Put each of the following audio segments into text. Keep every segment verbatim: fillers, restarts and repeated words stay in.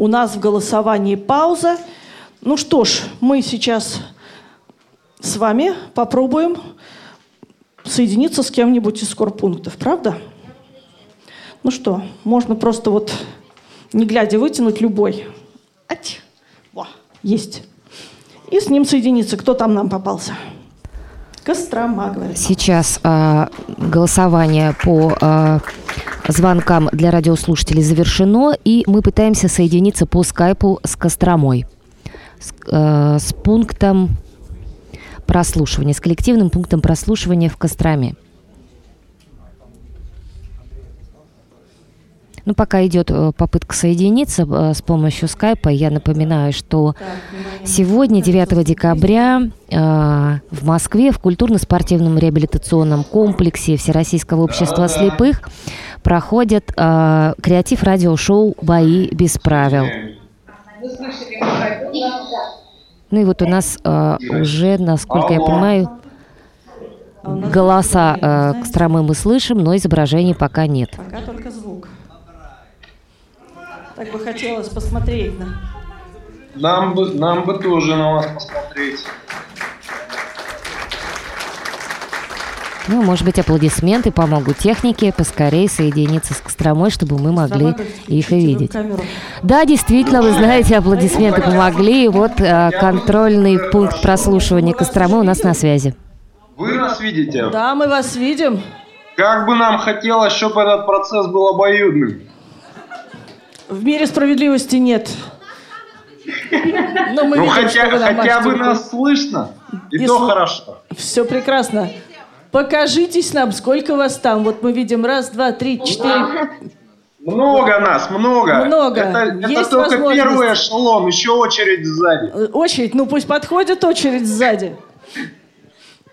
У нас в голосовании пауза. Ну что ж, мы сейчас с вами попробуем соединиться с кем-нибудь из корпунктов, правда? Ну что, можно просто вот не глядя вытянуть любой. Ать. Во, есть. И с ним соединиться. Кто там нам попался? Кострома, говорит. Сейчас э, голосование по э, звонкам для радиослушателей завершено, и мы пытаемся соединиться по скайпу с Костромой, с, э, с пунктом прослушивания, с коллективным пунктом прослушивания в Костроме. Ну, пока идет попытка соединиться с помощью скайпа, я напоминаю, что сегодня, девятого декабря, в Москве в культурно-спортивном реабилитационном комплексе Всероссийского общества слепых проходит креатив-радиошоу «Бои без правил». Ну и вот у нас уже, насколько я понимаю, голоса Костромы мы слышим, но изображений пока нет. Пока только звук. Так бы хотелось посмотреть. Да? Нам, бы, нам бы тоже на вас посмотреть. Ну, может быть, аплодисменты помогут технике поскорее соединиться с Костромой, чтобы мы могли их и видеть. Да, действительно, вы знаете, аплодисменты помогли. Вот контрольный пункт прослушивания Костромы у нас на связи. Вы нас видите? Да, мы вас видим. Как бы нам хотелось, чтобы этот процесс был обоюдным. В мире справедливости нет. Но мы ну, видим, хотя, что вы нам хотя бы нас слышно, и, и то сл... хорошо. Все прекрасно. Покажитесь нам, сколько вас там. Вот мы видим раз, два, три, четыре. Много нас, много. Много. Это, это только первый эшелон, еще очередь сзади. Очередь, ну пусть подходит очередь сзади.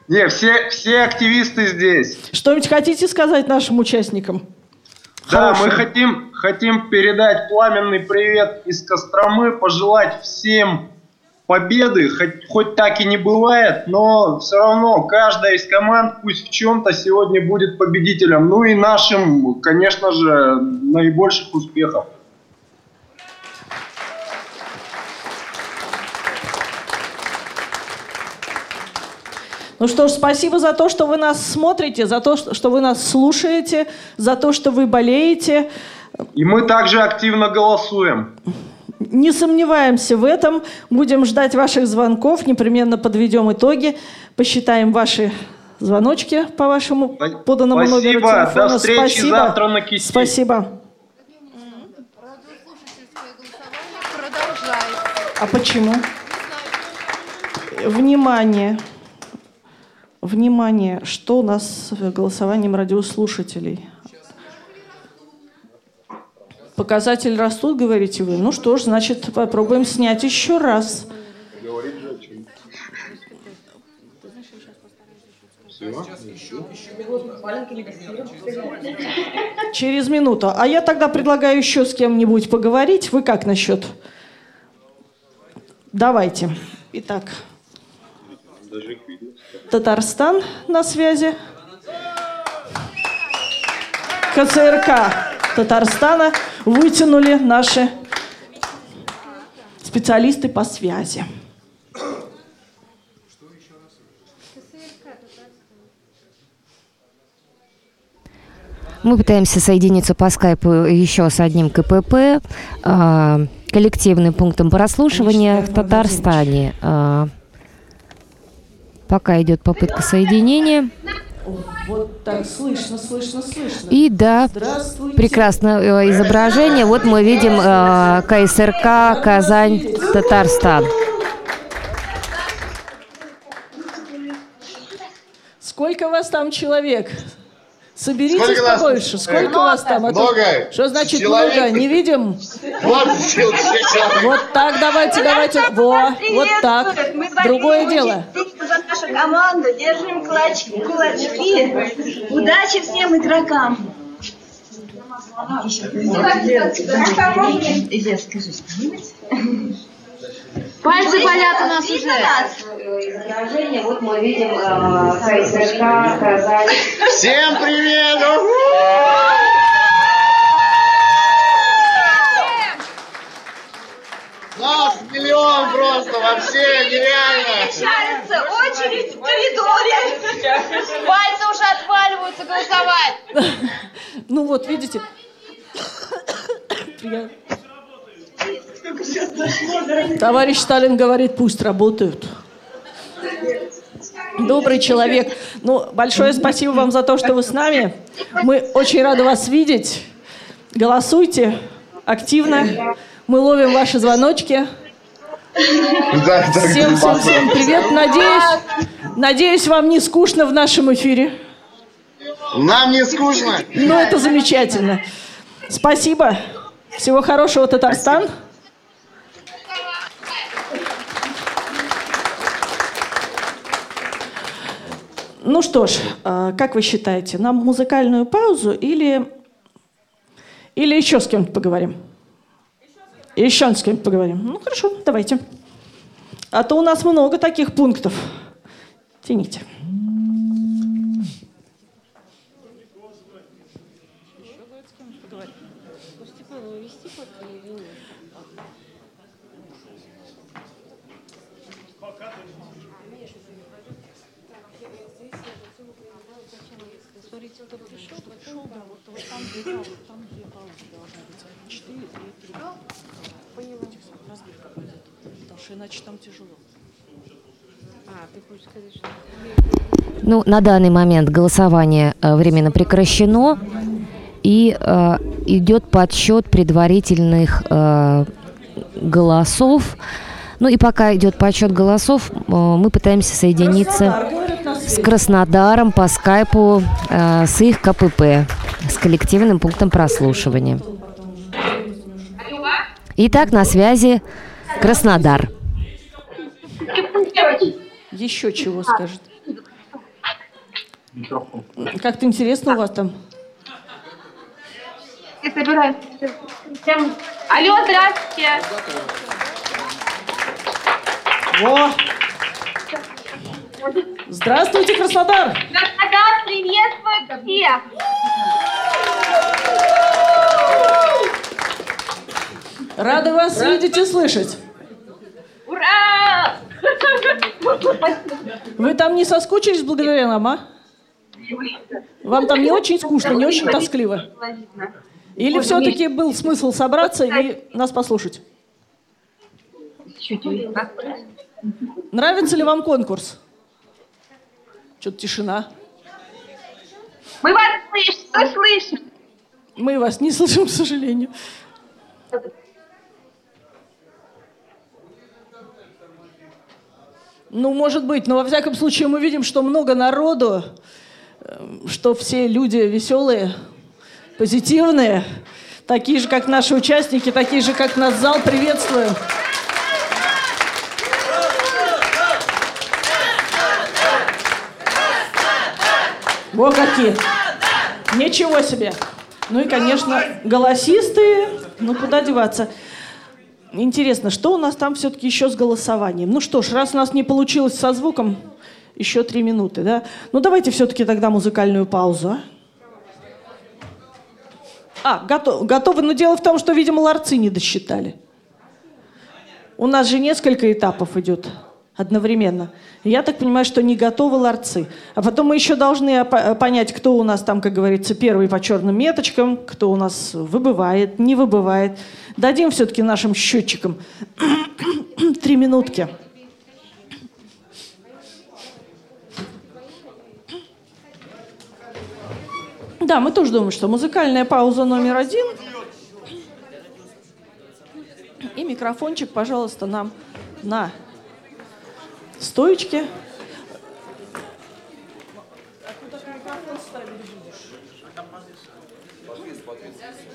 Не, все, все активисты здесь. Что-нибудь хотите сказать нашим участникам? Да, хорошим. Мы хотим, хотим передать пламенный привет из Костромы, пожелать всем победы, хоть, хоть так и не бывает, но все равно каждая из команд пусть в чем-то сегодня будет победителем. Ну и нашим, конечно же, наибольших успехов. Ну что ж, спасибо за то, что вы нас смотрите, за то, что вы нас слушаете, за то, что вы болеете. И мы также активно голосуем. Не сомневаемся в этом. Будем ждать ваших звонков, непременно подведем итоги, посчитаем ваши звоночки по вашему поданному спасибо. Номеру телефона. До встречи спасибо. Завтра на кисти. Спасибо. А почему? Внимание. Внимание, что у нас с голосованием радиослушателей? Показатели растут, говорите вы? Ну что ж, значит, попробуем снять еще раз. Через минуту. А я тогда предлагаю еще с кем-нибудь поговорить. Вы как насчет? Давайте. Итак. Татарстан на связи. КСРК Татарстана вытянули наши специалисты по связи. Мы пытаемся соединиться по скайпу еще с одним КПП, коллективным пунктом прослушивания в Татарстане. Пока идет попытка соединения. Вот так слышно, слышно, слышно. И да, прекрасное изображение. Вот мы видим э, КСРК, Казань, Татарстан. Сколько вас там человек? Соберитесь побольше. Сколько вас там? Много. Что значит много? Не видим? Вот так, давайте, давайте. Во, вот так. Другое дело. За нашу команду держим кулачки. кулачки. Удачи всем игрокам. Пальцы болят у нас уже. Изображение, вот мы видим КСРК, Казань. Всем привет! Нас миллион просто, вообще нереально. Шарится, очередь в коридоре. Пальцы уже отваливаются голосовать. Ну вот, видите. Товарищ Сталин говорит, пусть работают. Добрый человек. Ну, большое спасибо вам за то, что вы с нами. Мы очень рады вас видеть. Голосуйте активно. Мы ловим ваши звоночки. Всем, всем, всем привет. Надеюсь, надеюсь, вам не скучно в нашем эфире. Нам не скучно. Ну, это замечательно. Спасибо. Всего хорошего, Татарстан. Ну что ж, как вы считаете, нам музыкальную паузу или, или еще с кем-то поговорим? Еще с кем-то поговорим. Ну хорошо, давайте. А то у нас много таких пунктов. Тяните. Кто пришел, кто пришел, да, вот, вот там две паузы, там две паузы должны быть. Четыре, три, три. Поняла. Разбивка пойдет. Потому что иначе там тяжело. А, ты хочешь сказать, что... Ну, на данный момент голосование временно прекращено. И э, идет подсчет предварительных э, голосов. Ну и пока идет подсчет голосов, э, мы пытаемся соединиться... с Краснодаром по скайпу, э, с их КПП, с коллективным пунктом прослушивания. Итак, на связи Краснодар. Еще чего скажет? Как-то интересно у вас там. Я собираюсь. Алло, здравствуйте. Во! Здравствуйте, Краснодар! Краснодар приветствует всех! Рады вас видеть и слышать! Ура! Вы там не соскучились благодаря нам, а? Вам там не очень скучно, не очень тоскливо? Или все-таки был смысл собраться и нас послушать? Нравится ли вам конкурс? Что-то тишина. Мы вас слышим, слышим. Мы вас не слышим, к сожалению. Ну, может быть, но во всяком случае мы видим, что много народу, что все люди веселые, позитивные, такие же, как наши участники, такие же, как наш зал. Приветствуем. Во какие! Ничего себе! Ну и, конечно, голосистые. Ну, куда деваться? Интересно, что у нас там все-таки еще с голосованием? Ну что ж, раз у нас не получилось со звуком, еще три минуты, да? Ну, давайте все-таки тогда музыкальную паузу. А, готов, готовы. Но дело в том, что, видимо, ларцы не досчитали. У нас же несколько этапов идет. Одновременно. Я так понимаю, что не готовы ларцы. А потом мы еще должны понять, кто у нас там, как говорится, первый по черным меточкам, кто у нас выбывает, не выбывает. Дадим все-таки нашим счетчикам три минутки. Да, мы тоже думаем, что музыкальная пауза номер один. И микрофончик, пожалуйста, нам на... стоечки.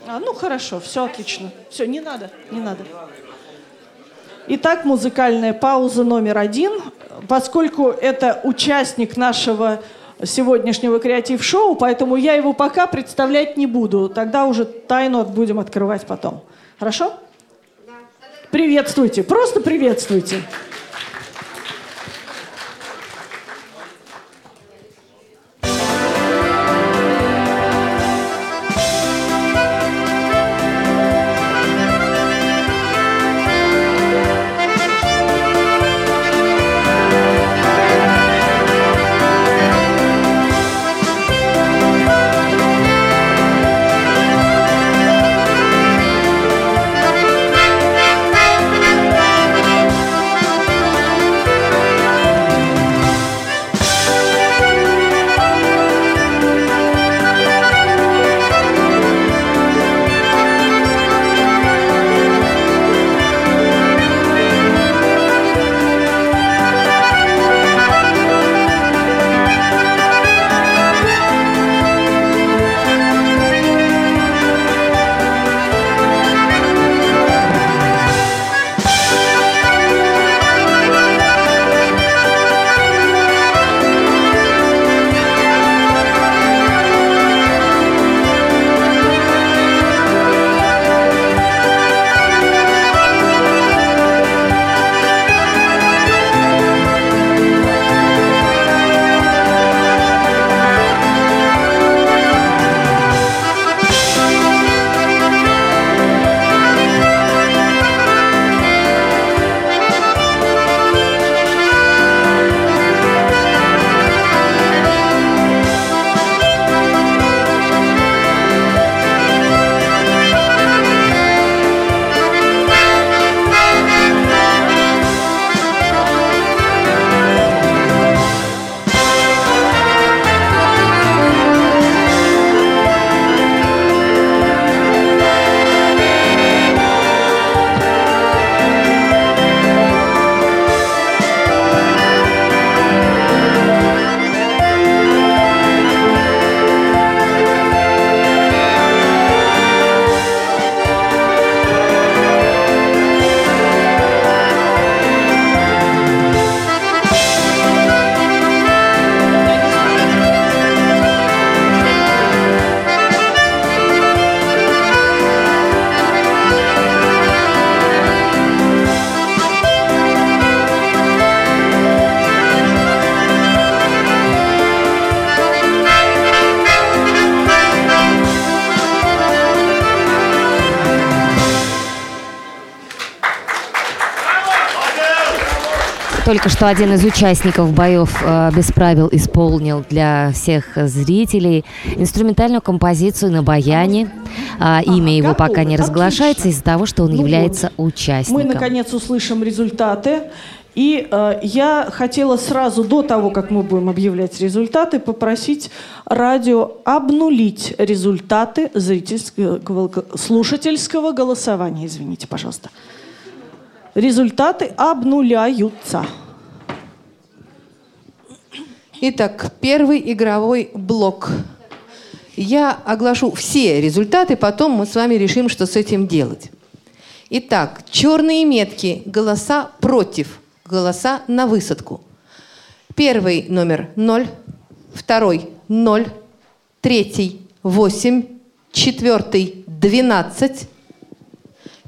А, ну хорошо, все отлично. Все, не надо, не надо. Итак, музыкальная пауза номер один. Поскольку это участник нашего сегодняшнего креатив-шоу, поэтому я его пока представлять не буду. Тогда уже тайну будем открывать потом. Хорошо? Приветствуйте, просто приветствуйте. Только что один из участников боев без правил исполнил для всех зрителей инструментальную композицию на баяне. Имя его пока не разглашается из-за того, что он является участником. Мы, наконец, услышим результаты. И э, я хотела сразу до того, как мы будем объявлять результаты, попросить радио обнулить результаты зрительского, слушательского голосования. Извините, пожалуйста. Результаты обнуляются. Итак, первый игровой блок. Я оглашу все результаты, потом мы с вами решим, что с этим делать. Итак, черные метки, голоса против. Голоса на высадку. Первый номер ноль, второй ноль, третий восемь, четвертый двенадцать,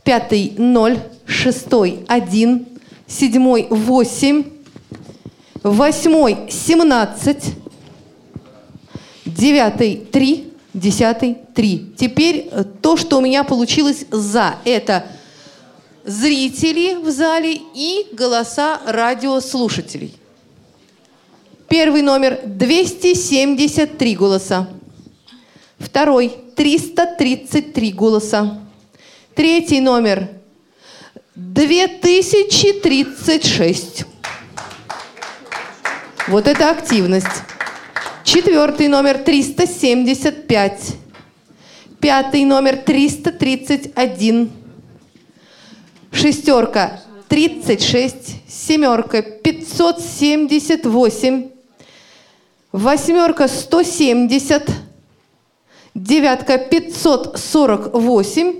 пятый ноль, шестой один, седьмой восемь, восьмой семнадцать, девятый три, десятый три. Теперь то, что у меня получилось за это. Зрители в зале и голоса радиослушателей. Первый номер двести семьдесят три голоса. Второй триста тридцать три голоса. Третий номер две тысячи тридцать шесть. Вот это активность. Четвертый номер триста семьдесят пять. Пятый номер триста тридцать один. Шестерка тридцать шесть, семерка пятьсот семьдесят восемь, восьмерка сто семьдесят, девятка пятьсот сорок восемь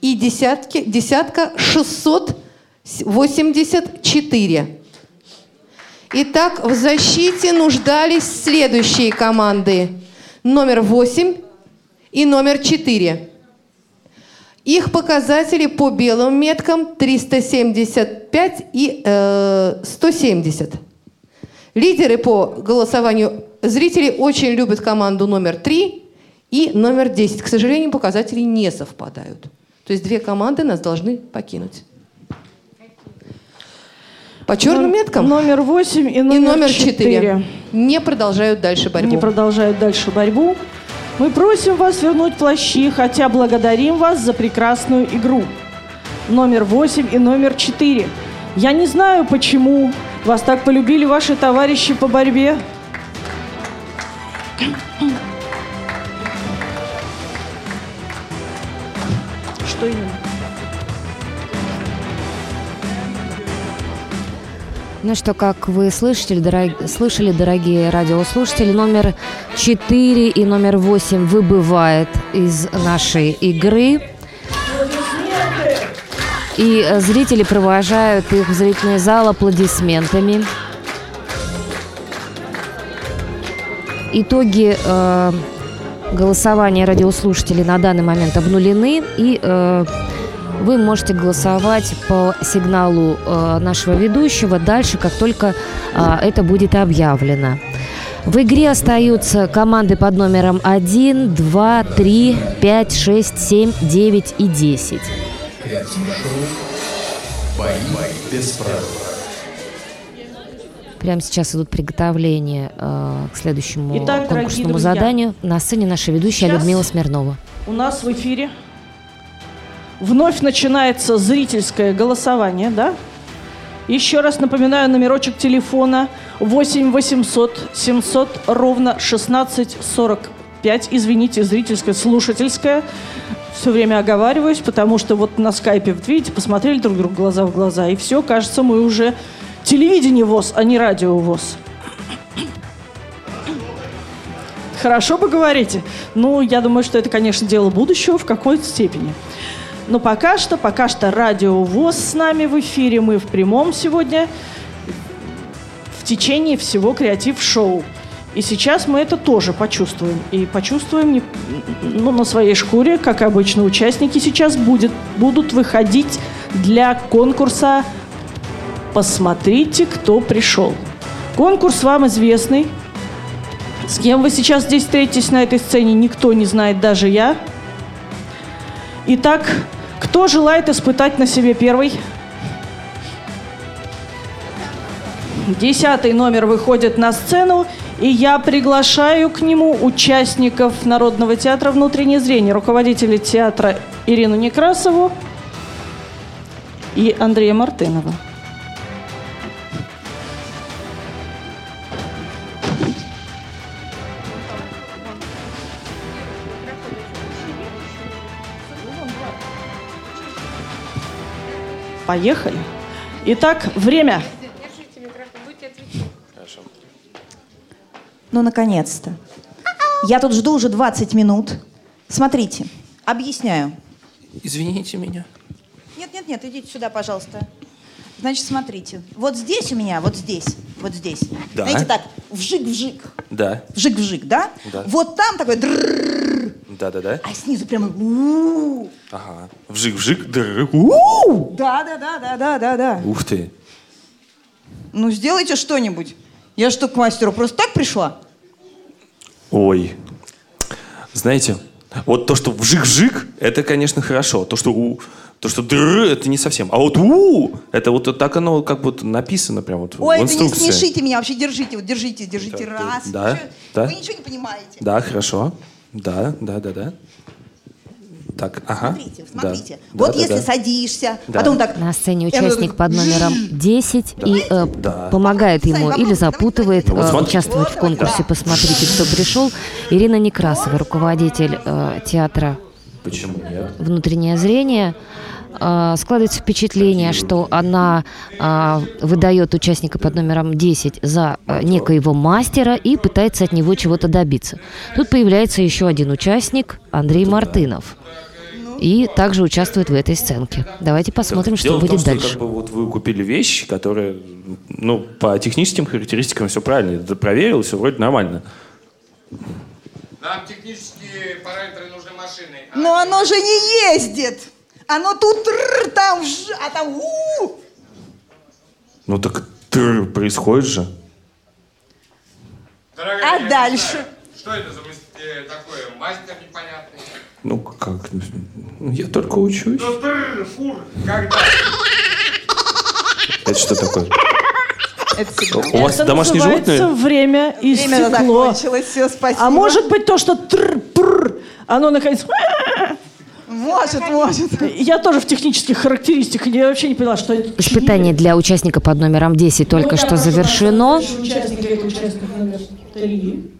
и десятки, десятка шестьсот восемьдесят четыре. Итак, в защите нуждались следующие команды. Номер восемь и номер четыре. Их показатели по белым меткам триста семьдесят пять и э, сто семьдесят. Лидеры по голосованию зрителей очень любят команду номер три и номер десять. К сожалению, показатели не совпадают. То есть две команды нас должны покинуть. По черным Но, меткам номер восемь и номер, и номер четыре. четыре не продолжают дальше борьбу. Не продолжают дальше борьбу. Мы просим вас вернуть плащи, хотя благодарим вас за прекрасную игру. Номер восемь и номер четыре. Я не знаю, почему вас так полюбили ваши товарищи по борьбе. Что именно? Ну что, как вы слышите, дорог... слышали, дорогие радиослушатели, номер четыре и номер восемь выбывает из нашей игры. И зрители провожают их в зрительный зал аплодисментами. Итоги э, голосования радиослушателей на данный момент обнулены. И... Э, Вы можете голосовать по сигналу э, нашего ведущего дальше, как только э, это будет объявлено. В игре остаются команды под номером один, два, три, пять, шесть, семь, девять и десять. Прямо сейчас идут приготовления э, к следующему Итак, конкурсному заданию. На сцене наша ведущая сейчас Людмила Смирнова. У нас в эфире вновь начинается зрительское голосование, да? Еще раз напоминаю, номерочек телефона восемь восемьсот семьсот ровно шестнадцать сорок пять. Извините, зрительское, слушательское. Все время оговариваюсь, потому что вот на скайпе, вот видите, посмотрели друг другу глаза в глаза, и все, кажется, мы уже телевидение ВОЗ, а не радио ВОЗ. Хорошо бы говорите. Ну, я думаю, что это, конечно, дело будущего в какой-то степени. Но пока что, пока что радио ВОС с нами в эфире. Мы в прямом сегодня в течение всего креатив-шоу. И сейчас мы это тоже почувствуем. И почувствуем, ну, на своей шкуре, как обычно, участники сейчас будет, будут выходить для конкурса «Посмотрите, кто пришел». Конкурс вам известный. С кем вы сейчас здесь встретитесь на этой сцене, никто не знает, даже я. Итак, кто желает испытать на себе первый? Десятый номер выходит на сцену, и я приглашаю к нему участников Народного театра «Внутреннее зрение», руководителя театра Ирину Некрасову и Андрея Мартынова. Поехали. Итак, время. Хорошо. Ну, наконец-то. Я тут жду уже двадцать минут. Смотрите, объясняю. Извините меня. Нет, нет, нет, идите сюда, пожалуйста. Значит, смотрите. Вот здесь у меня, вот здесь, вот здесь. Да. Знаете, так, вжик-вжик. Да. Вжик-вжик, да? Да. Вот там такой дрррррр. Да-да-да. А снизу прямо у-у-у. Ага. Вжик-вжик, дрррррр. Да-да-да-да-да-да-да. Ух ты. Ну, сделайте что-нибудь. Я что, к мастеру просто так пришла? Ой. Знаете, вот то, что вжик-вжик, это, конечно, хорошо. То, что у... То, что др, это не совсем. А вот у, это вот так оно как будто написано прям вот. Ой, в инструкции. Это не смешите меня, вообще держите, вот держите, держите. Да, раз. Да, да. Вы ничего не понимаете. Да, хорошо. Да, да, да, да. Так, ага. Смотрите, смотрите. Да, вот да, если да, садишься, да, потом так... На сцене участник под номером десять да, и э, да, помогает ему или запутывает, ну, вот э, участвует вот, в конкурсе да. «Посмотрите, кто пришел». Ирина Некрасова, руководитель э, театра «Почему нет?» «Внутреннее зрение». Складывается впечатление, что она а, выдает участника под номером десять за а, некоего мастера и пытается от него чего-то добиться. Тут появляется еще один участник, Андрей Мартынов, и также участвует в этой сценке. Давайте посмотрим, так, что будет том, что дальше. Как бы, вот вы купили вещи, которые, ну, по техническим характеристикам все правильно, это проверил, все вроде нормально. Нам технические параметры нужны машины. А... Но оно же не ездит! Оно тут тр, там, ж, а там у. Ну так тр происходит же. Дорогая, а дальше? Что это за э, такое? Мастер непонятный. Ну как? Ну, я только учусь. Ну тр, фур, когда? Это что такое? Это у вас домашние животные? Время истекло. Все, а может быть то, что тр, пр, оно наконец... Может, может. Я тоже в технических характеристиках, я вообще не поняла, что это... Испытание для участника под номером десять только ну, что завершено. Участник, участник номер три.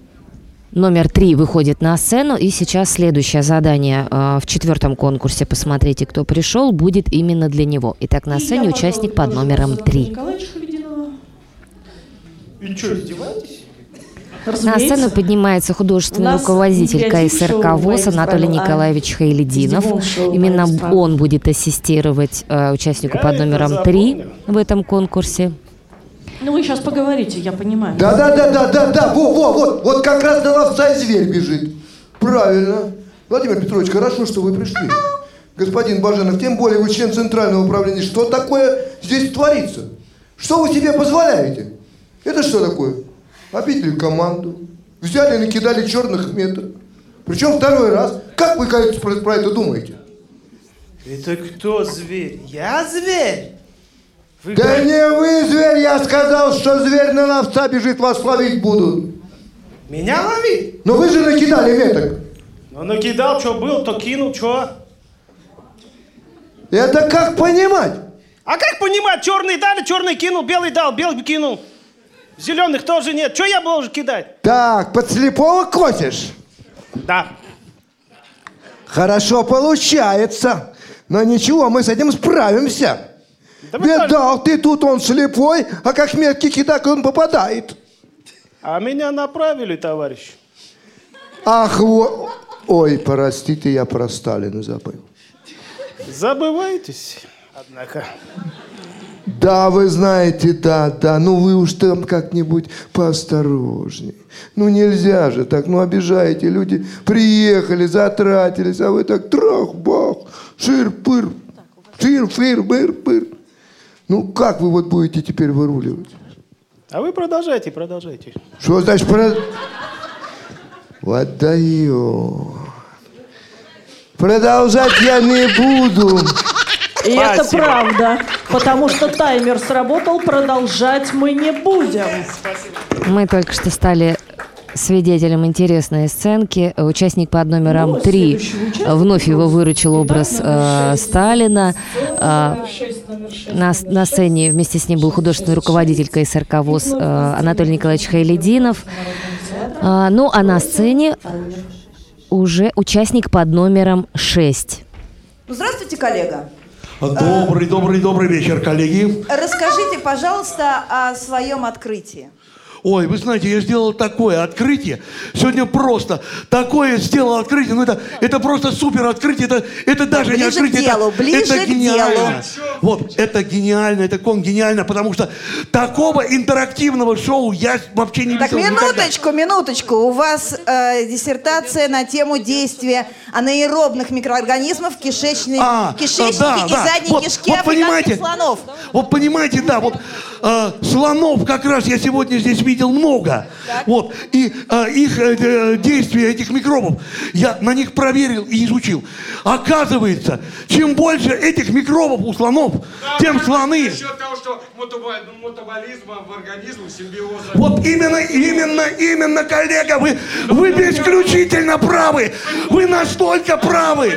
Номер три выходит на сцену, и сейчас следующее задание э, в четвертом конкурсе «Посмотрите, кто пришел» будет именно для него. Итак, на сцене участник под номером три. И что, издеваетесь? Разумеется. На сцену поднимается художественный руководитель КСРК ВОС Анатолий Николаевич Хайлетдинов. Именно он будет ассистировать э, участнику я под номером три в этом конкурсе. Ну вы сейчас поговорите, я понимаю. Да-да-да-да-да-да, вот-вот-вот, вот как раз на ловца и зверь бежит. Правильно. Владимир Петрович, хорошо, что вы пришли. Господин Баженов, тем более вы член Центрального управления. Что такое здесь творится? Что вы себе позволяете? Это что такое? Обидели команду, взяли и накидали черных метр. Причем второй раз. Как вы, кажется, про, про это думаете? Это кто зверь? Я зверь? Вы да как... не вы зверь, я сказал, что зверь на ловца бежит, вас ловить будут. Меня ловить? Но вы же накидали меток. Ну накидал, что был, то кинул, что? Это как понимать? А как понимать? Черный дали, черный кинул, белый дал, белый кинул. Зеленых тоже нет. Что я должен кидать? Так, под слепого косишь? Да. Хорошо получается. Но ничего, мы с этим справимся. Да видал, тоже... ты тут, он слепой, а как меткий кидак, он попадает. А меня направили, товарищ. Ах, вот... Ой, простите, я про Сталина забыл. Забываетесь, однако. Да, вы знаете, да, да, ну вы уж там как-нибудь поосторожней. Ну нельзя же так, ну обижаете, люди приехали, затратились, а вы так трах-бах, шир-пыр, шир-фир-быр-пыр. Ну как вы вот будете теперь выруливать? А вы продолжайте, продолжайте. Что значит про... Вот даю. Продолжать я не буду. И спасибо. Это правда, потому что таймер сработал, продолжать мы не будем. Спасибо. Мы только что стали свидетелем интересной сценки. Участник под номером ну, три вновь его выручил образ э, Сталина. Э, на, на сцене вместе с ним был художественный руководитель ка эс эр ка ВОС э, Анатолий Николаевич Хайлетдинов. Э, ну а на сцене уже участник под номером шесть. Здравствуйте, коллега. Добрый, добрый, добрый вечер, коллеги. Расскажите, пожалуйста, о своем открытии. Ой, вы знаете, я сделал такое открытие. Сегодня просто такое сделал открытие. Ну, это, это просто супер открытие. Это, это даже ближе не открытие. К делу, это, ближе это гениально. К делу. Вот, это гениально, это кон гениально, потому что такого интерактивного шоу я вообще не так, видел. Так, минуточку, никогда. минуточку. У вас э, диссертация на тему действия анаэробных микроорганизмов в кишечнике, а, кишечнике да, и да. задней вот, кишке вот, африканских слонов. Вот понимаете, да, вот э, слонов как раз я сегодня здесь видел много. Так. Вот. И э, их э, действия, этих микробов, я на них проверил и изучил. Оказывается, чем больше этих микробов у слонов, да, тем слоны... За счет того, что метаболизма в организме, симбиоза... Вот именно, именно, именно, коллега, вы, вы исключительно правы. Вы настолько правы.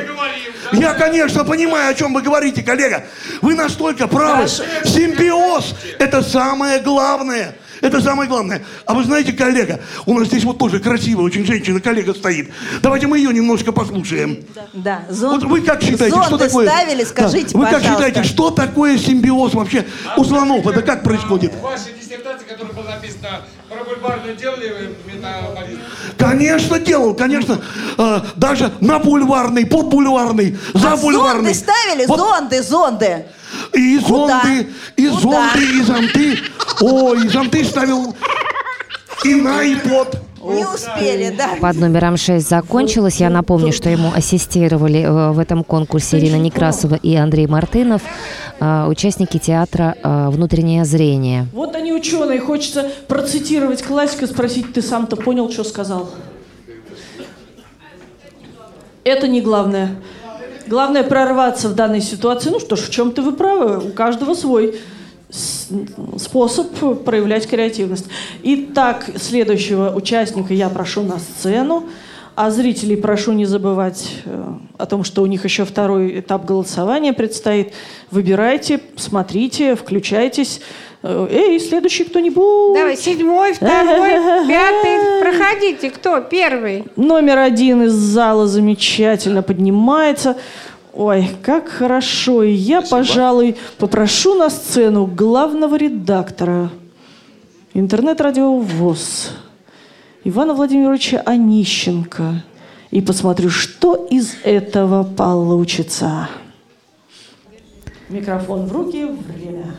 Я, конечно, понимаю, о чем вы говорите, коллега. Вы настолько правы. Симбиоз – это самое главное. Это самое главное. А вы знаете, коллега, у нас здесь вот тоже красивая очень женщина-коллега стоит. Давайте мы ее немножко послушаем. Да. Зон... Вот вы как считаете, Зонты что такое... ставили, скажите, да. Вы пожалуйста. Как считаете, что такое симбиоз вообще а у слонов? Это как происходит? Ваша диссертация, которая была написана, про бульварную делали метаболизм? Конечно, делал, конечно. Э, даже на бульварный, под бульварный, за а бульварный. Зонды ставили? Вот. Зонды, зонды. И Куда? зонды, и Куда? зонды, и зонты. Ой, зонты ставил и на, и под. Не успели, да. Под номером шесть закончилось. Я напомню, что ему ассистировали в этом конкурсе Ирина Некрасова и Андрей Мартынов, участники театра «Внутреннее зрение». Вот они, ученые. Хочется процитировать классика, спросить, ты сам-то понял, что сказал? Это не главное. Главное прорваться в данной ситуации. Ну что ж, в чем-то вы правы, у каждого свой способ проявлять креативность. Итак, следующего участника я прошу на сцену, а зрителей прошу не забывать о том, что у них еще второй этап голосования предстоит. Выбирайте, смотрите, включайтесь. Эй, следующий кто-нибудь. Давай, седьмой, второй, пятый. Проходите, кто первый? Номер один из зала замечательно поднимается. Ой, как хорошо. И я, Спасибо. пожалуй, попрошу на сцену главного редактора интернет-радио ВОЗ Ивана Владимировича Онищенко. И посмотрю, что из этого получится. Микрофон в руки, время.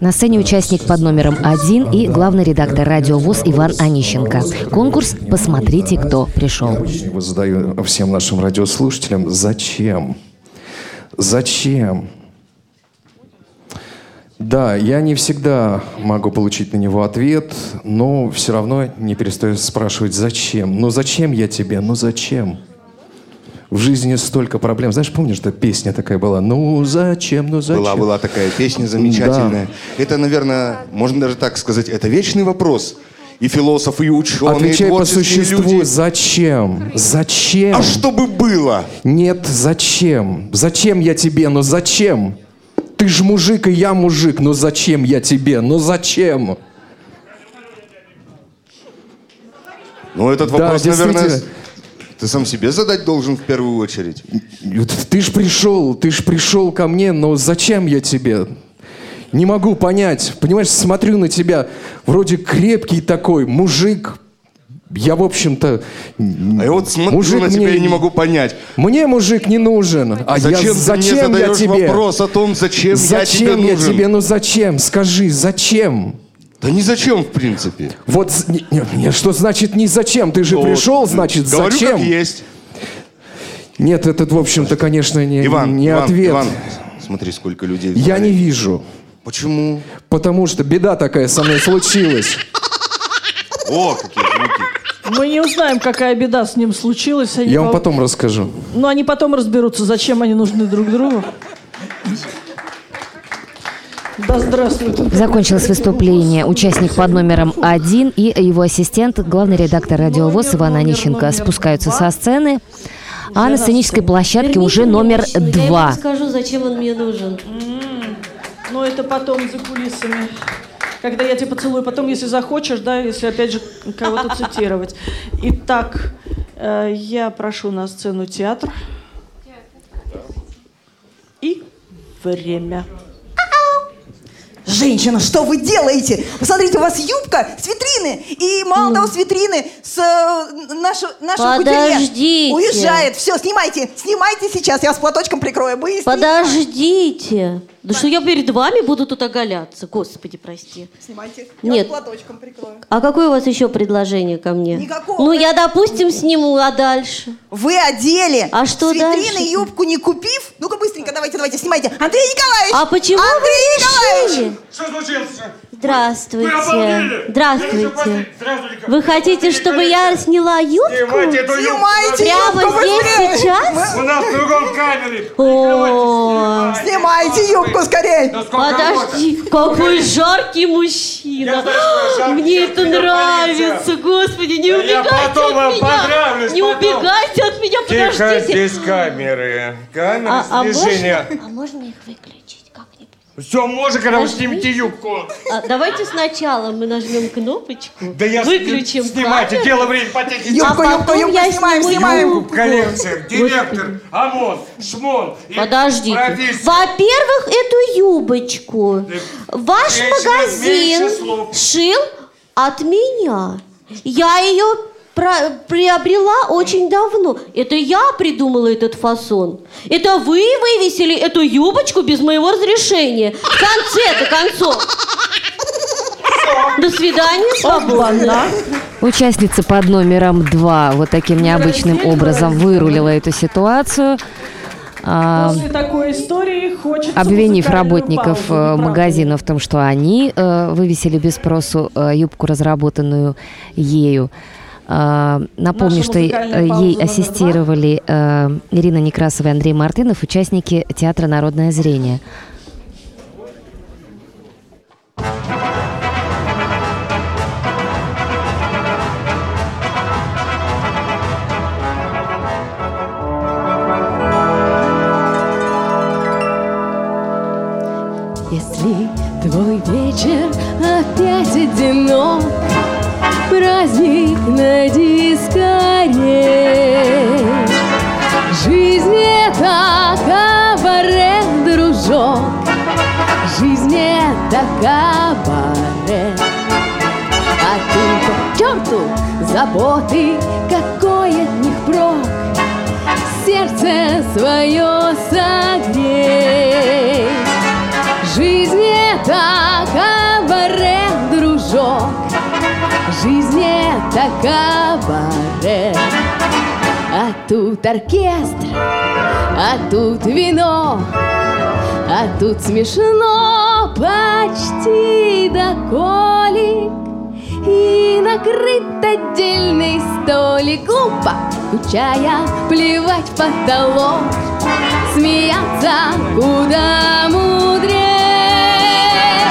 На сцене участник под номером один и главный редактор радио ВОС Иван Онищенко. Конкурс «Посмотрите, кто пришел». Я задаю всем нашим радиослушателям, зачем? Зачем? Да, я не всегда могу получить на него ответ, но все равно не перестаю спрашивать, зачем? Ну зачем я тебе? Ну зачем? В жизни столько проблем. Знаешь, помнишь, да, песня такая была? Ну зачем, ну зачем? Была, была такая песня замечательная. Да. Это, наверное, можно даже так сказать, это вечный вопрос. И философы, и ученые, Отвечай и творческие люди. Отвечай по существу, зачем? Зачем? А чтобы было? Нет, зачем? Зачем я тебе, ну зачем? Ты ж мужик, и я мужик, ну зачем я тебе, ну зачем? Ну этот вопрос, да, наверное... Ты сам себе задать должен в первую очередь. Ты ж пришел, ты ж пришел ко мне, но зачем я тебе? Не могу понять. Понимаешь, смотрю на тебя, вроде крепкий такой мужик. Я, в общем-то... А я вот смотрю на тебя и не могу понять. Мне мужик не нужен. А зачем я, ты зачем мне задаешь я тебе? Вопрос о том, зачем, зачем я тебе нужен? Зачем я тебе? Ну зачем? Скажи, зачем? Да ни зачем, в принципе. Вот не, не, что значит ни зачем? Ты же вот. пришел, значит, Говорю, зачем? Говорю, как есть. Нет, этот, в общем-то, конечно, не, Иван, не Иван, ответ. Иван, смотри, сколько людей. Я смотри. не вижу. Почему? Потому что беда такая со мной случилась. О, какие звуки. Мы не узнаем, какая беда с ним случилась. Они Я вам по... потом расскажу. Ну, они потом разберутся, зачем они нужны друг другу. Да здравствует. Закончилось выступление. Участник под номером один и его ассистент, главный редактор радио ВОС Иван Онищенко, спускаются со сцены. А на сценической площадке уже номер два. Я скажу, зачем он мне нужен. Но это потом за кулисами. Когда я тебя поцелую, потом, если захочешь, да, если опять же кого-то цитировать. Итак, я прошу на сцену театр. И время. Женщина, что вы делаете? Посмотрите, у вас юбка с витрины. И мало того, с витрины, с э, нашего кутюрье. Подождите. Уезжает. Все, снимайте. Снимайте сейчас. Я с платочком прикрою. Быстро. Подождите. Да что я перед вами буду тут оголяться? Господи, прости. Снимайте. Я Нет. платочком прикрою. А какое у вас еще предложение ко мне? Никакого. Ну, я, допустим, сниму, а дальше? Вы одели. А что с витрины дальше? Юбку не купив? Ну-ка, быстренько, давайте, давайте, снимайте. Андрей Николаевич! А почему Андрей вы Николаевич? Что случилось? Здравствуйте. Вы обалдели? Здравствуйте. Здравствуйте. Вы хотите, чтобы я сняла юбку? Снимайте эту юбку. Снимайте Прямо юбку здесь быстрее. Сейчас? У нас в другом камере. О, снимайте юбку. Скорее. Подожди, какой жаркий мужчина. Мне это нравится, господи, не убегайте от меня. Не убегайте от меня, подождите. Тихо, здесь камеры. Камеры слежения. А можно их выключить как-нибудь? Все, можно, когда вы снимете юбку. Давайте сначала мы нажмем кнопочку, выключим камеры. Снимайте, дело времени потеки. Юбку, юбку, юбку, снимаем, снимаем. Коллекция, директор, ОМОН, ШМОН. Подождите. Во-первых, эту юбочку ваш магазин шил от меня. Я ее приобрела очень давно. Это я придумала этот фасон. Это вы вывесили эту юбочку без моего разрешения. В конце-то концов. До свидания, свободно. Участница под номером два вот таким необычным образом вырулила эту ситуацию. После такой истории хочется обвинив работников паузу, магазина в том, что они э, вывесили без спросу э, юбку, разработанную ею. Напомню, что ей ассистировали Ирина Некрасова и Андрей Мартынов, участники театра «Народное зрение». Если твой вечер опять одинок, праздник, найди скорее. Жизнь это кабаре, дружок. Жизнь это кабаре. А ты к черту заботы, какой от них прок. Сердце свое согрей. Жизнь это кабаре, дружок. Жизнь это кабаре. А тут оркестр, а тут вино, а тут смешно почти до колик. И накрыт отдельный столик. Глупо, скучая, плевать в потолок. Смеяться куда мудрее.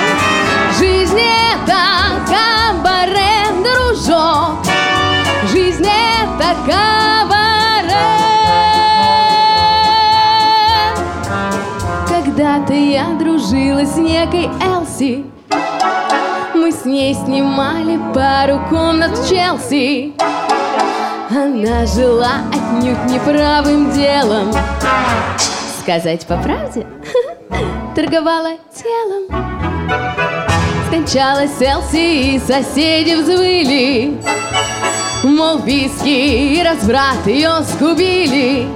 Жизнь это кабаре. Жизнь это кабаре. Когда-то я дружила с некой Элси. Мы с ней снимали пару комнат в Челси. Она жила отнюдь неправым делом. Сказать по правде, торговала телом. Скончалась Элси, и соседи взвыли. Мол, виски и разврат ее сгубили.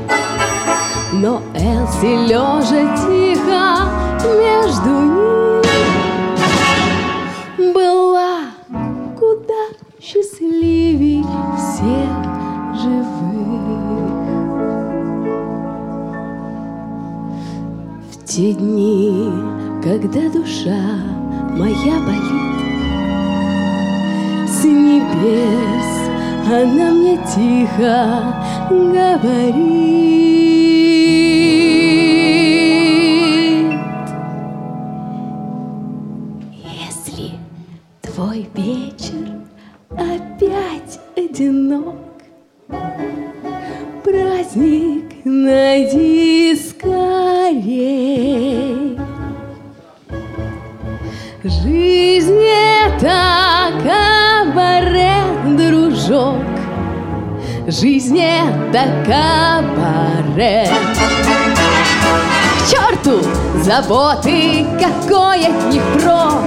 Но Элси лежа тихо между ними была куда счастливей всех живых. В те дни, когда душа моя болит, с небес она мне тихо говорит. Твой вечер опять одинок, праздник найди скорей. Жизнь это кабаре, дружок, жизнь это кабаре. К черту заботы, какой от них прок,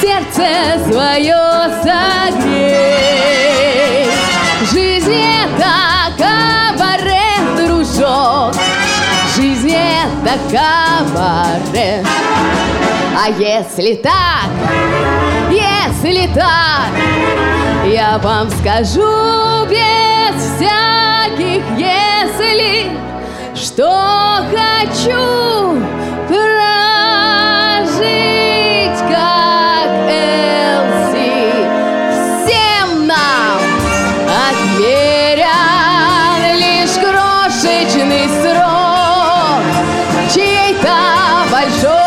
сердце свое согрей. Жизнь это кабаре, дружок, жизнь это кабаре. А если так, если так, я вам скажу без всяких если, что хочу прожить как Элси. Всем нам отмерян лишь крошечный срок чьей-то большой.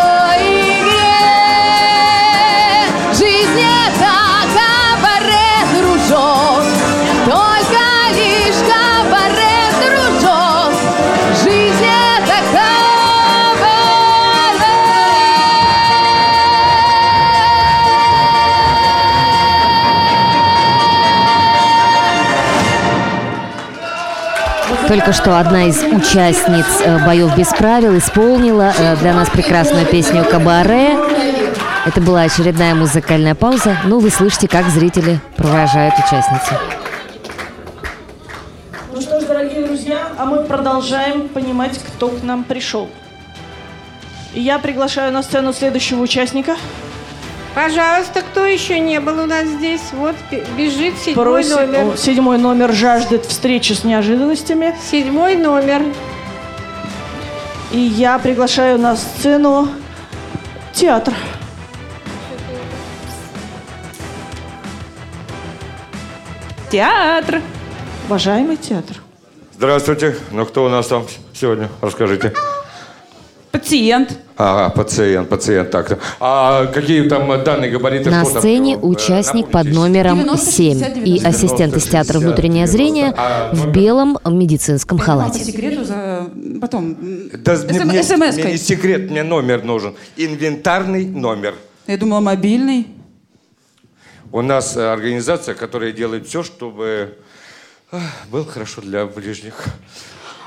Только что одна из участниц «Боев без правил» исполнила для нас прекрасную песню «Кабаре». Это была очередная музыкальная пауза, но вы слышите, как зрители провожают участницу. Ну что ж, дорогие друзья, а мы продолжаем понимать, кто к нам пришел. И я приглашаю на сцену следующего участника. Пожалуйста, кто еще не был у нас здесь? Вот бежит седьмой Просит, номер. О, седьмой номер жаждет встречи с неожиданностями. Седьмой номер. И я приглашаю на сцену театр. Театр. Уважаемый театр. Здравствуйте. Ну кто у нас там сегодня? Расскажите. Пациент. А, пациент, пациент, так. А какие там данные габариты? На сцене участник под номером семь и ассистент из театра «Внутреннее зрение» в белом медицинском халате. Потом. Мне не секрет, мне номер нужен. Инвентарный номер. Я думала, мобильный. У нас организация, которая делает все, чтобы было хорошо для ближних.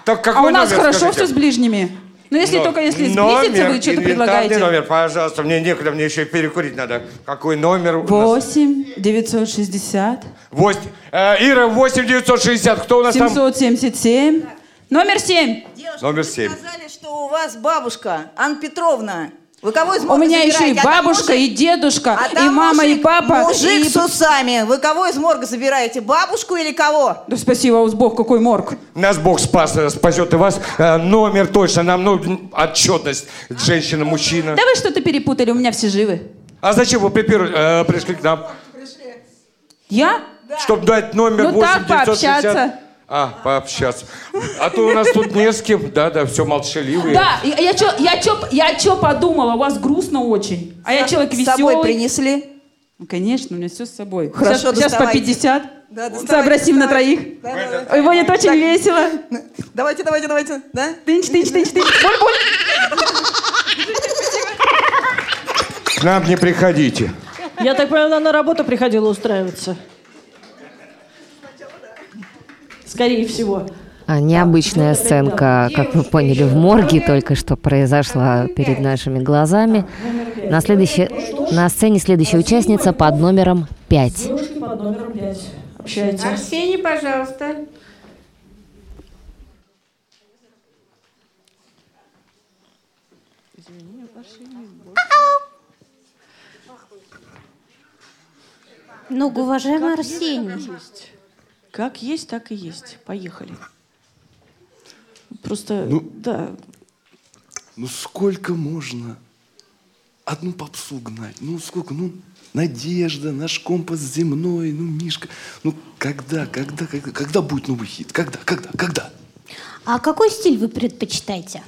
А у нас хорошо все с ближними. Но если но, только если сблизиться, вы что-то предлагаете. Номер, пожалуйста, мне некуда, мне еще и перекурить надо. Какой номер у восемь девятьсот шестьдесят. восемь, э, Ира, восемь девятьсот шестьдесят. Кто у нас семьсот семьдесят семь. Там? семьсот семьдесят семь. Номер семь. Девушка, номер семь. Вы сказали, что у вас бабушка, Анна Петровна. Вы кого из мужа забираете? У меня забираете? еще и бабушка, а мужик, и дедушка, а и мама, мужик, и папа. Мужик и... с усами. Вы кого из морга забираете? Бабушку или кого? Да спасибо, у вас Бог, какой морг. Нас Бог спас, спасет и вас. Э, номер точно, нам ну, отчетность. Женщина, мужчина. Да вы что-то перепутали, у меня все живы. А зачем вы припер... э, пришли к нам? Я? Да. Чтобы дать номер восемь девятьсот шестьдесят. Ну восемь, так, девятьсот шестьдесят. Пообщаться. А, пообщаться. А то у нас тут не с кем, да-да, все молчаливые. Да, я чё, я чё, я чё подумала, у вас грустно очень. А я человек веселый. С собой принесли? Ну, конечно, у меня все с собой. Хорошо, сейчас, сейчас по пятьдесят. Да, сообразим на троих. Да, да, да. Ой, будет так очень весело. Давайте, давайте, давайте. Да? Тынч, тынч, тынч, тынч. Боль-боль. К нам не приходите. Я так понимаю, на работу приходила устраиваться. Скорее всего. Необычная сценка, как вы поняли, в морге только что произошла перед нашими глазами. На, следующей, на сцене следующая участница под номером пять. Девушки под номером пять. Общайтесь. Арсений, пожалуйста. Ну, уважаемый Арсений. Как есть, так и есть. Поехали. Просто, ну, да. Ну, сколько можно одну попсу гнать? Ну, сколько? Ну, Надежда, наш компас земной, ну, Мишка. Ну, когда, когда, когда, когда будет новый хит? Когда, когда, когда? А какой стиль вы предпочитаете?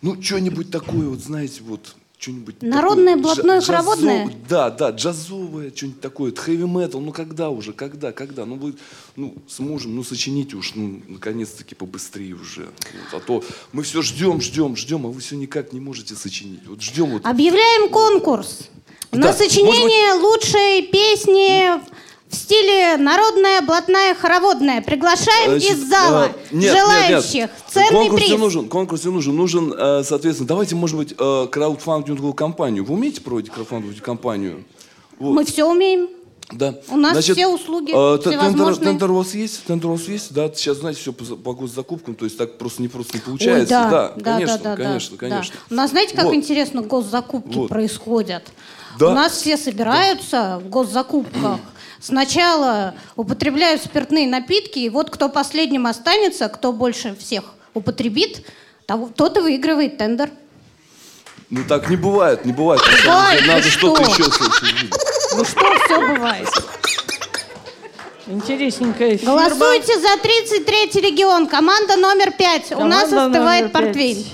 Ну, что-нибудь такое, вот, знаете, вот, что-нибудь... Народное, такое, блатное, джаз, хороводное? Джазов, да, да, джазовое, что-нибудь такое, хэви-метал. Ну когда уже, когда, когда? Ну вы ну, с мужем, ну сочините уж, ну наконец-таки побыстрее уже. Вот, а то мы все ждем, ждем, ждем, а вы все никак не можете сочинить. Вот ждем вот... Объявляем конкурс на да, сочинение быть... лучшей песни... В стиле народная, блатная, хороводная. Приглашаем Значит, из зала э, нет, желающих. Нет, нет. Ценный конкурс приз. Не нужен, конкурс не нужен. Нужен, э, соответственно, давайте, может быть, э, краудфандинговую кампанию. Вы умеете проводить краудфандинговую кампанию? Вот. Мы все умеем. Да. У нас Значит, все услуги э, всевозможные. Тендер у вас есть? Тендер у вас есть? Да, сейчас, знаете, все по госзакупкам, то есть так просто не просто не получается. Ой, да, да, да, конечно, да, да, конечно, да, конечно. Да. У нас, знаете, как вот. интересно госзакупки вот. происходят? Да. У нас все собираются да. в госзакупках. Сначала употребляют спиртные напитки, и вот кто последним останется, кто больше всех употребит, тот и выигрывает тендер. Ну так не бывает, не бывает. Бывает, надо что-то еще слышать. Ну что, все бывает. Интересненькая фирма. Голосуйте за тридцать третий регион, команда номер пять. Команда У нас остывает портвейн.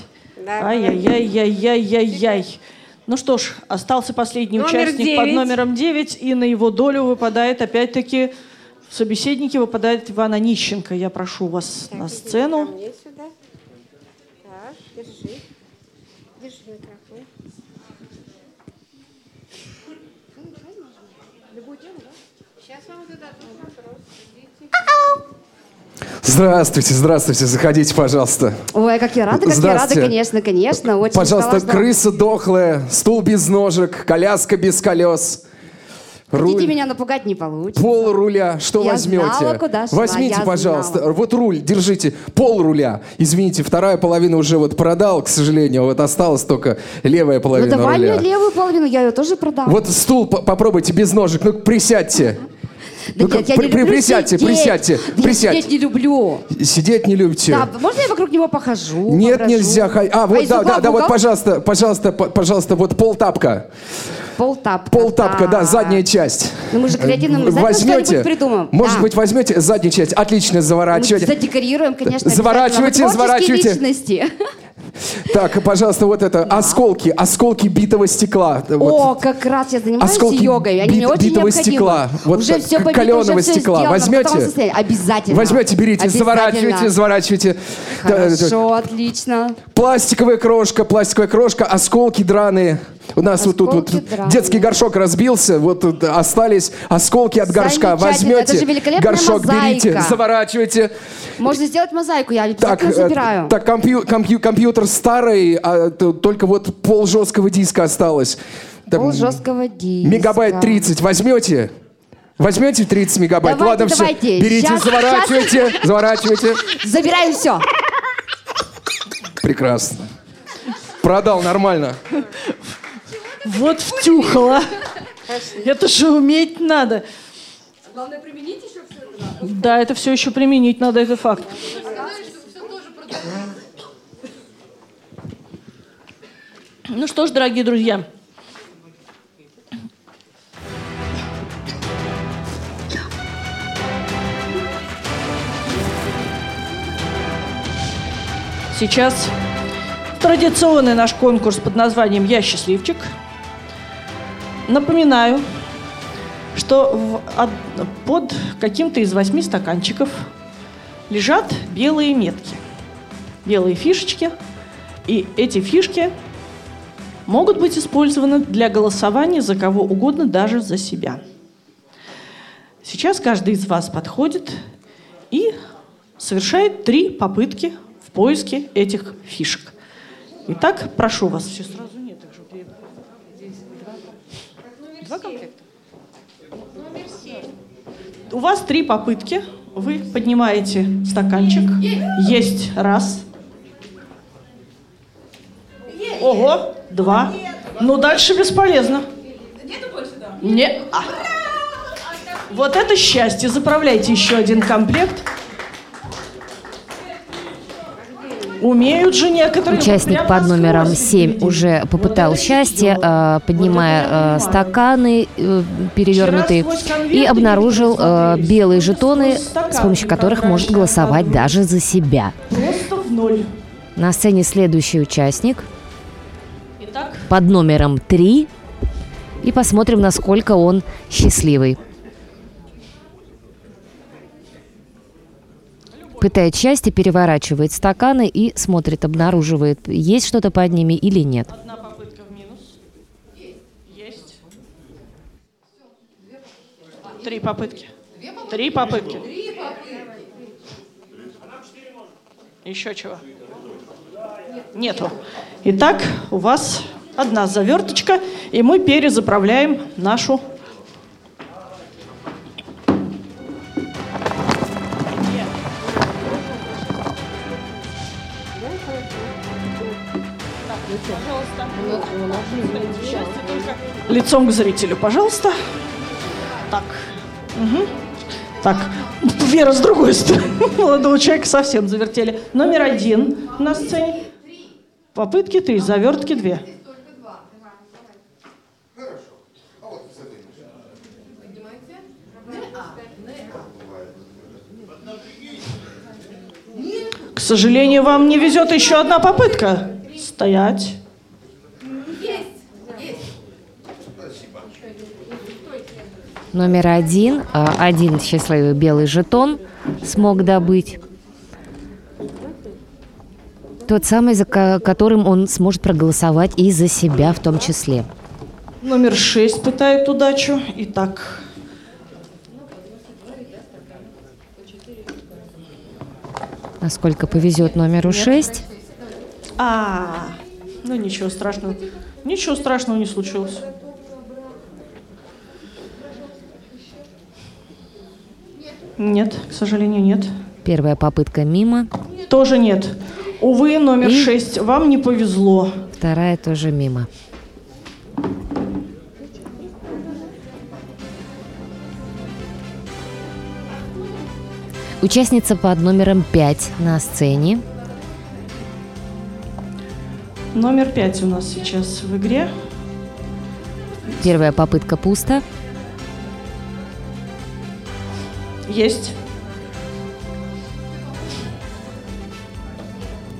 Ай-яй-яй-яй-яй-яй-яй. Ну что ж, остался последний номер участник девять. Под номером девять, и на его долю выпадает, опять-таки, в собеседнике выпадает Иван Онищенко. Я прошу вас так, на сцену. Ко мне сюда. Так, держи. Держи микрофон. Сейчас вам зададут вопрос. Здравствуйте, здравствуйте, заходите, пожалуйста. Ой, как я рада, как я рада, конечно, конечно. Очень пожалуйста, стала, крыса дохлая, стул без ножек, коляска без колес. Руль... Хотите меня напугать, не получится. Пол руля, что я возьмете? Знала, куда шла. Возьмите, я пожалуйста, знала. Вот руль, держите, пол руля. Извините, вторая половина уже вот продал, к сожалению, вот осталась только левая половина ну, руля. Ну давай левую половину, я ее тоже продам. Вот стул попробуйте без ножек, ну-ка присядьте. Да ну нет, я при, не люблю присядьте, сидеть. Присядьте, да присядьте. Я сидеть не люблю. Сидеть не любите. Да, можно я вокруг него похожу? Нет, попрошу? Нельзя. А, вот, а да, да, да, вот, пожалуйста, пожалуйста, пожалуйста, вот полтапка. Полтапка. Полтапка, да, да, задняя часть. Ну мы же креативно возьмете, придумаем. Может да. быть, возьмете заднюю часть. Отлично, заворачивайте. Мы задекорируем, конечно. Заворачивайте, заворачивайте. Личности. Так, пожалуйста, вот это, да. осколки, осколки битого стекла. О, вот. Как раз я занимаюсь осколки йогой, они бит, мне очень битого необходимы. Стекла, вот уже все побито, каленого уже все стекла. Сделано. Возьмете? Обязательно. Возьмете, берите, обязательно. Заворачивайте, заворачивайте. Хорошо, да. Отлично. Пластиковая крошка, пластиковая крошка, осколки драные. У нас осколки вот тут вот детский горшок разбился, вот тут остались осколки от горшка. Возьмете, горшок мозаика. Берите, заворачивайте. Можно сделать мозаику, я обязательно забираю. Так, компью, компью, компьютер старый, а только вот пол жесткого диска осталось. Там пол жесткого диска. Мегабайт тридцать возьмете? Возьмете тридцать мегабайт? Давайте, ладно, давайте. Все, берите, сейчас, заворачивайте, сейчас. Заворачивайте. Забираем все. Прекрасно. Продал нормально. Вот втюхала. Это же уметь надо. Главное, применить еще все это надо. Да, это все еще применить надо, это факт. Ну что ж, дорогие друзья. Сейчас традиционный наш конкурс под названием «Я счастливчик». Напоминаю, что в, от, под каким-то из восьми стаканчиков лежат белые метки, белые фишечки, и эти фишки могут быть использованы для голосования за кого угодно, даже за себя. Сейчас каждый из вас подходит и совершает три попытки в поиске этих фишек. Итак, прошу вас. Все сразу нет, так же Два комплекта. Номер семь. У вас три попытки. Вы поднимаете стаканчик. Есть раз. Ого, два. Ну дальше бесполезно. Нету больше, да? Нет. Вот это счастье. Заправляйте еще один комплект. Умеют же некоторые. Участник под номером семь уже попытал счастье, поднимая стаканы перевернутые, и обнаружил белые жетоны, с помощью которых может голосовать даже за себя. На сцене следующий участник. Итак, под номером три и посмотрим, насколько он счастливый. Пытает счастье, переворачивает стаканы и смотрит, обнаруживает, есть что-то под ними или нет. Одна попытка в минус. Есть. Три попытки. Три попытки. Еще чего? Нету. Итак, у вас одна заверточка, и мы перезаправляем нашу... Лицом к зрителю, пожалуйста. Так. Угу. Так. Вера с другой стороны. Молодого человека совсем завертели. Номер один на сцене. Попытки три, завертки две. К сожалению, вам не везет, еще одна попытка. Стоять. Номер один. Один счастливый белый жетон смог добыть. Тот самый, за которым он сможет проголосовать и за себя в том числе. Номер шесть пытает удачу. Итак. Насколько повезет номеру шесть? А, ну ничего страшного. Ничего страшного не случилось. Нет, к сожалению, нет. Первая попытка мимо. Тоже нет. Увы, номер шесть, вам не повезло. Вторая тоже мимо. Участница под номером пять на сцене. Номер пять у нас сейчас в игре. Первая попытка пусто. Есть.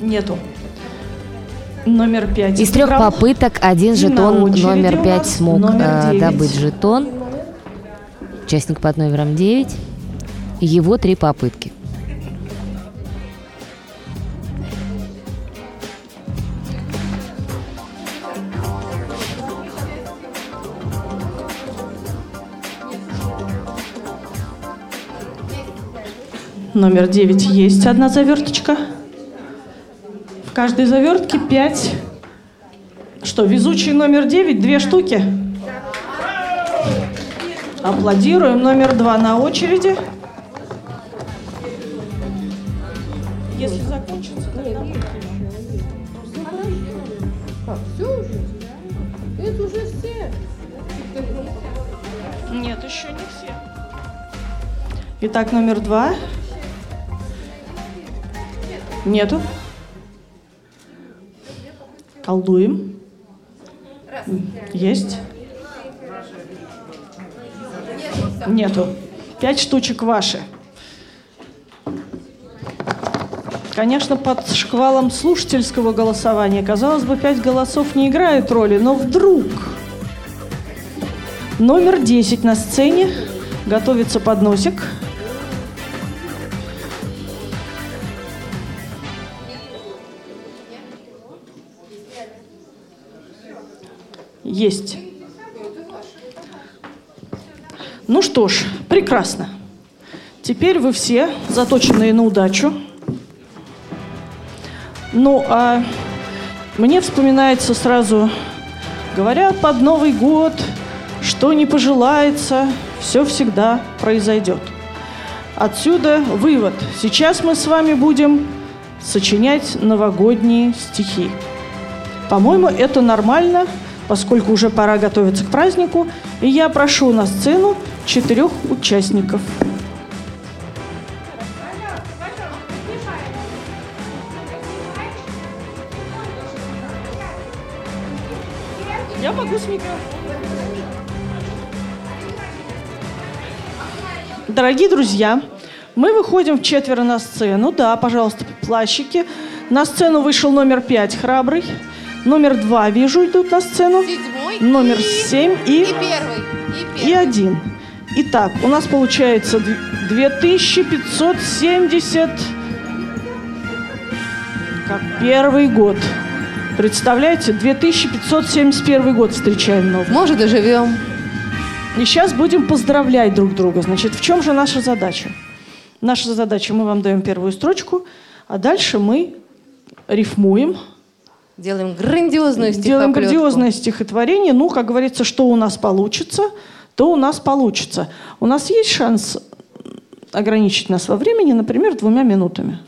Нету. Номер пять. Из трех попыток один жетон номер пять смог номер добыть жетон. Участник под номером девять. Его три попытки. Номер девять есть одна заверточка. В каждой завертке пять. Что, везучий номер девять, две штуки? Аплодируем. Номер два на очереди. Если закончится, тогда... Все уже? Это уже все. Нет, еще не все. Итак, номер два. Нету. Колдуем. Есть. Нету. Пять штучек ваши. Конечно, под шквалом слушательского голосования, казалось бы, пять голосов не играет роли, но вдруг номер десять на сцене, готовится подносик. Есть. Ну что ж, прекрасно. Теперь вы все заточенные на удачу. Ну, а мне вспоминается сразу, говорят, под Новый год, что не пожелается, все всегда произойдет. Отсюда вывод. Сейчас мы с вами будем сочинять новогодние стихи. По-моему, это нормально, поскольку уже пора готовиться к празднику, и я прошу на сцену четырех участников. Я могу с микрофоном. Дорогие друзья, мы выходим вчетверо на сцену. Да, пожалуйста, плащики. На сцену вышел номер пять, храбрый. Номер два, вижу, идут на сцену. Седьмой, номер и... семь и... И первый, и первый. И один. Итак, у нас получается две тысячи пятьсот семьдесят... Как первый год. Представляете, две тысячи пятьсот семьдесят первый год встречаем новый. Может, доживем. И сейчас будем поздравлять друг друга. Значит, в чем же наша задача? Наша задача, мы вам даем первую строчку, а дальше мы рифмуем. Делаем грандиозное стихотворение. Делаем грандиозное стихотворение. Ну, как говорится, что у нас получится, то у нас получится. У нас есть шанс ограничить нас во времени, например, двумя минутами.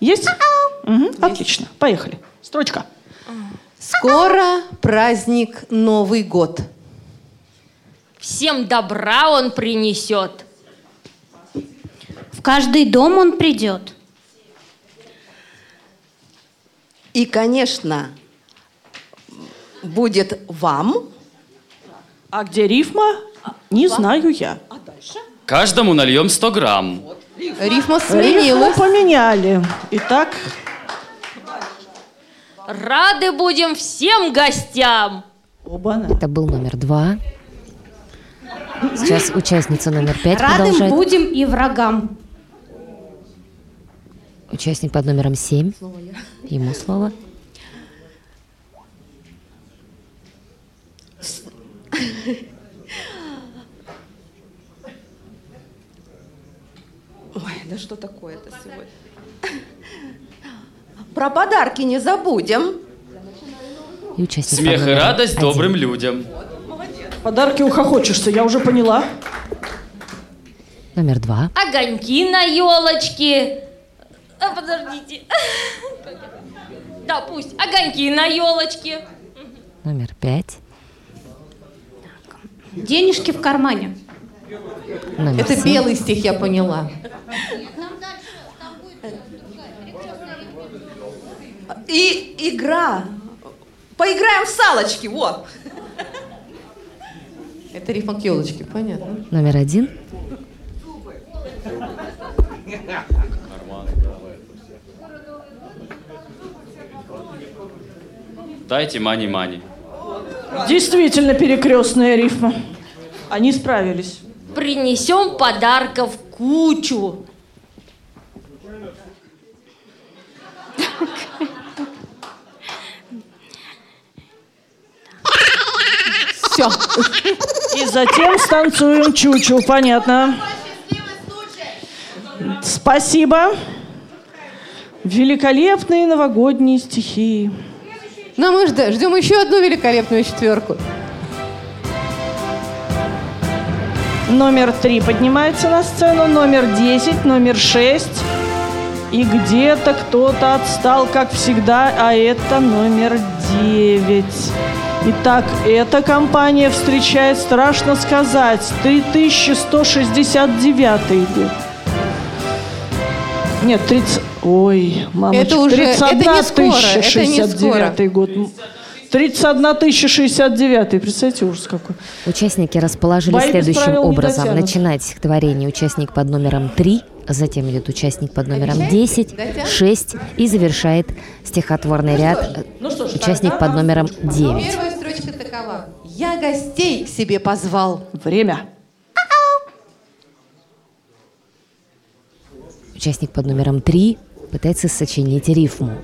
Есть? Угу. Есть. Отлично. Поехали. Строчка. Скоро праздник Новый год. Всем добра он принесет. В каждый дом он придет. И, конечно, будет вам. А где рифма? Не вам. Знаю я. А дальше? Каждому нальем сто грамм. Вот. Рифма, рифма сменилась. Рифму поменяли. Итак. Рады будем всем гостям. Оба-на. Это был номер два. Сейчас участница номер пять Рады продолжает. Рады будем и врагам. Участник под номером семь. Ему слово. Ой, да что такое-то сегодня? Про подарки не забудем. И смех и радость один. Добрым людям. Подарки ухохочешься, я уже поняла. Номер два. Огоньки на елочке. А, подождите. Да, пусть. Огоньки на елочке. Номер пять. Денежки в кармане. Номер Это семь. Белый стих, я поняла. И игра. Поиграем в салочки, вот. Это рифма к елочке, понятно. Номер один. Дайте мани-мани. Действительно перекрестная рифма. Они справились. Принесем подарков кучу. Все. И затем станцуем чучу. Понятно. Спасибо. Великолепные новогодние стихи. Но мы ждем еще одну великолепную четверку. Номер три поднимается на сцену. Номер десять, номер шесть. И где-то кто-то отстал, как всегда. А это номер девять. Итак, эта компания встречает, страшно сказать, три тысячи сто шестьдесят девятый год. Нет, тридцать... Ой, мамочка, тридцать одна тысяча шестьдесят девятый год. тридцать одна тысяча шестьдесят девятый, представьте, ужас какой. Участники расположились Бои следующим образом. Начинает стихотворение участник под номером три, затем идет участник под номером десять, шесть и завершает стихотворный ну ряд что ну что ж, участник под номером девять. Первая строчка такова. Я гостей к себе позвал. Время. Участник под номером три пытается сочинить рифму.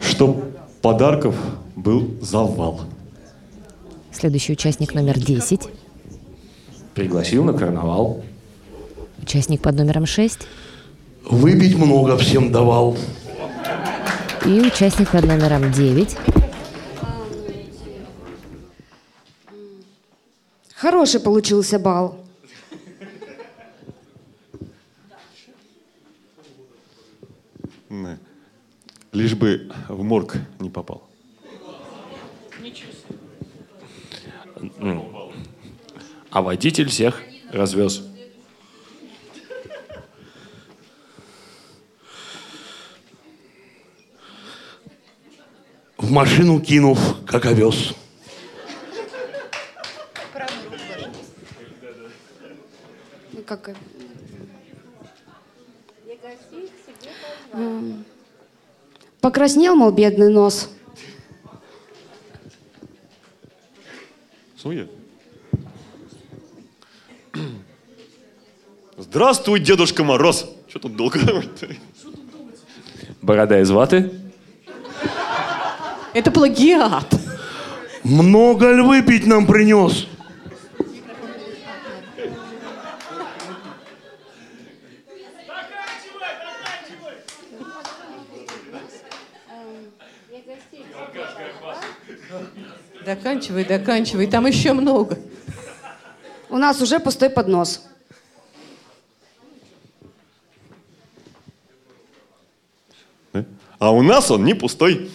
Чтоб подарков был завал. Следующий участник номер десять. Пригласил на карнавал. Участник под номером шесть. Выпить много всем давал. И участник под номером девять. Хороший получился бал. Лишь бы в морг не попал. Ничего себе. А водитель всех развез. В машину кинув, как овес. Как... Покраснел, мол, бедный нос. Суя. Здравствуй, Дедушка Мороз. Что тут долго? Борода из ваты. Это плагиат. Много ль выпить нам принес? Доканчивай, доканчивай, там еще много. У нас уже пустой поднос. А у нас он не пустой.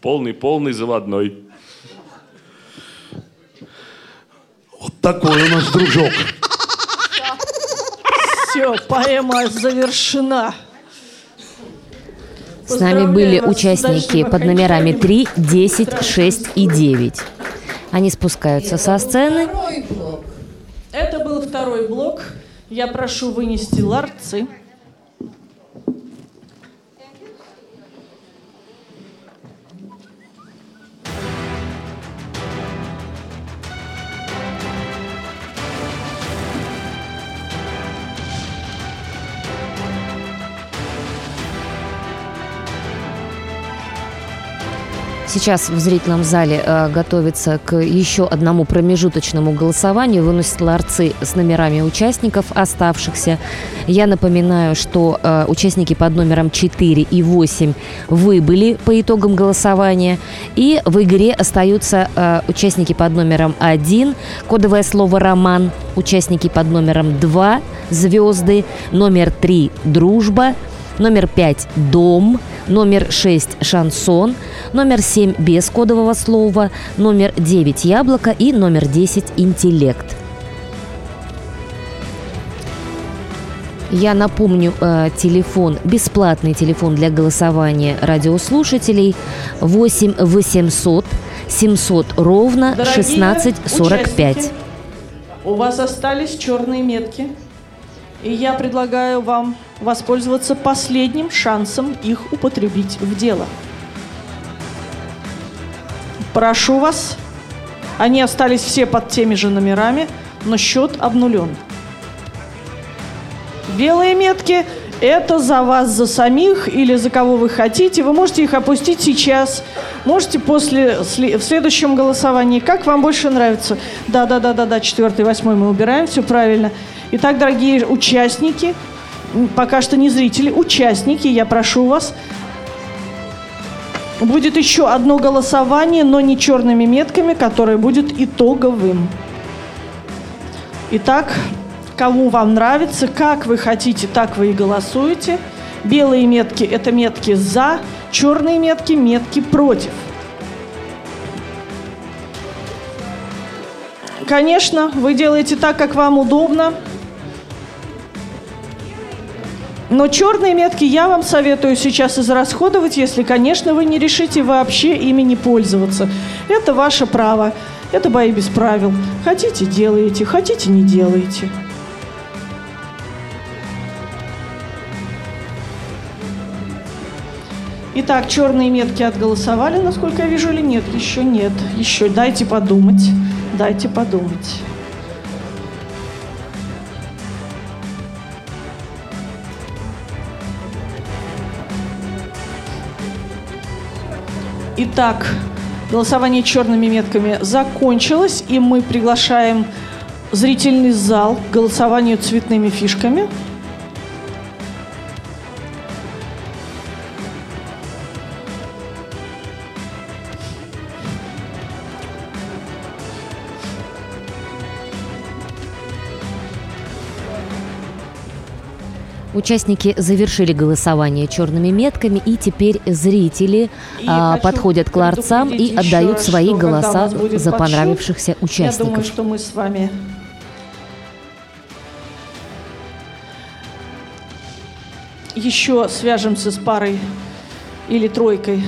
Полный-полный заводной. Вот такой у нас дружок. Все, поэма завершена. С нами были участники под номерами три, десять, шесть и девять. Они спускаются со сцены. Это был второй блок. Я прошу вынести ларцы. Сейчас в зрительном зале э, готовится к еще одному промежуточному голосованию. Выносят ларцы с номерами участников, оставшихся. Я напоминаю, что э, участники под номером четыре и восемь выбыли по итогам голосования. И в игре остаются э, участники под номером один, кодовое слово «Роман», участники под номером два, «Звезды», номер три, «Дружба», номер пять – «Дом», номер шесть – «Шансон», номер семь – «Без кодового слова», номер девять – «Яблоко» и номер десять – «Интеллект». Я напомню, телефон, бесплатный телефон для голосования радиослушателей восемь восемьсот семьсот ровно шестнадцать сорок пять. У вас остались черные метки. И я предлагаю вам воспользоваться последним шансом их употребить в дело. Прошу вас. Они остались все под теми же номерами, но счет обнулен. Белые метки – это за вас, за самих или за кого вы хотите. Вы можете их опустить сейчас, можете после, в следующем голосовании. Как вам больше нравится? Да-да-да-да-да, четвертый, восьмой мы убираем, все правильно. Итак, дорогие участники, пока что не зрители, участники, я прошу вас. Будет еще одно голосование, но не черными метками, которое будет итоговым. Итак, кому вам нравится, как вы хотите, так вы и голосуете. Белые метки – это метки «за», черные метки – метки «против». Конечно, вы делаете так, как вам удобно. Но черные метки я вам советую сейчас израсходовать, если, конечно, вы не решите вообще ими не пользоваться. Это ваше право. Это бои без правил. Хотите – делаете, хотите – не делаете. Итак, черные метки отголосовали, насколько я вижу, или нет? Еще нет. Еще дайте подумать. Дайте подумать. Итак, голосование черными метками закончилось, и мы приглашаем зрительный зал к голосованию цветными фишками. Участники завершили голосование черными метками, и теперь зрители и а, подходят к ларцам и отдают раз, свои голоса за понравившихся подсчет, участников. Я думаю, что мы с вами еще свяжемся с парой или тройкой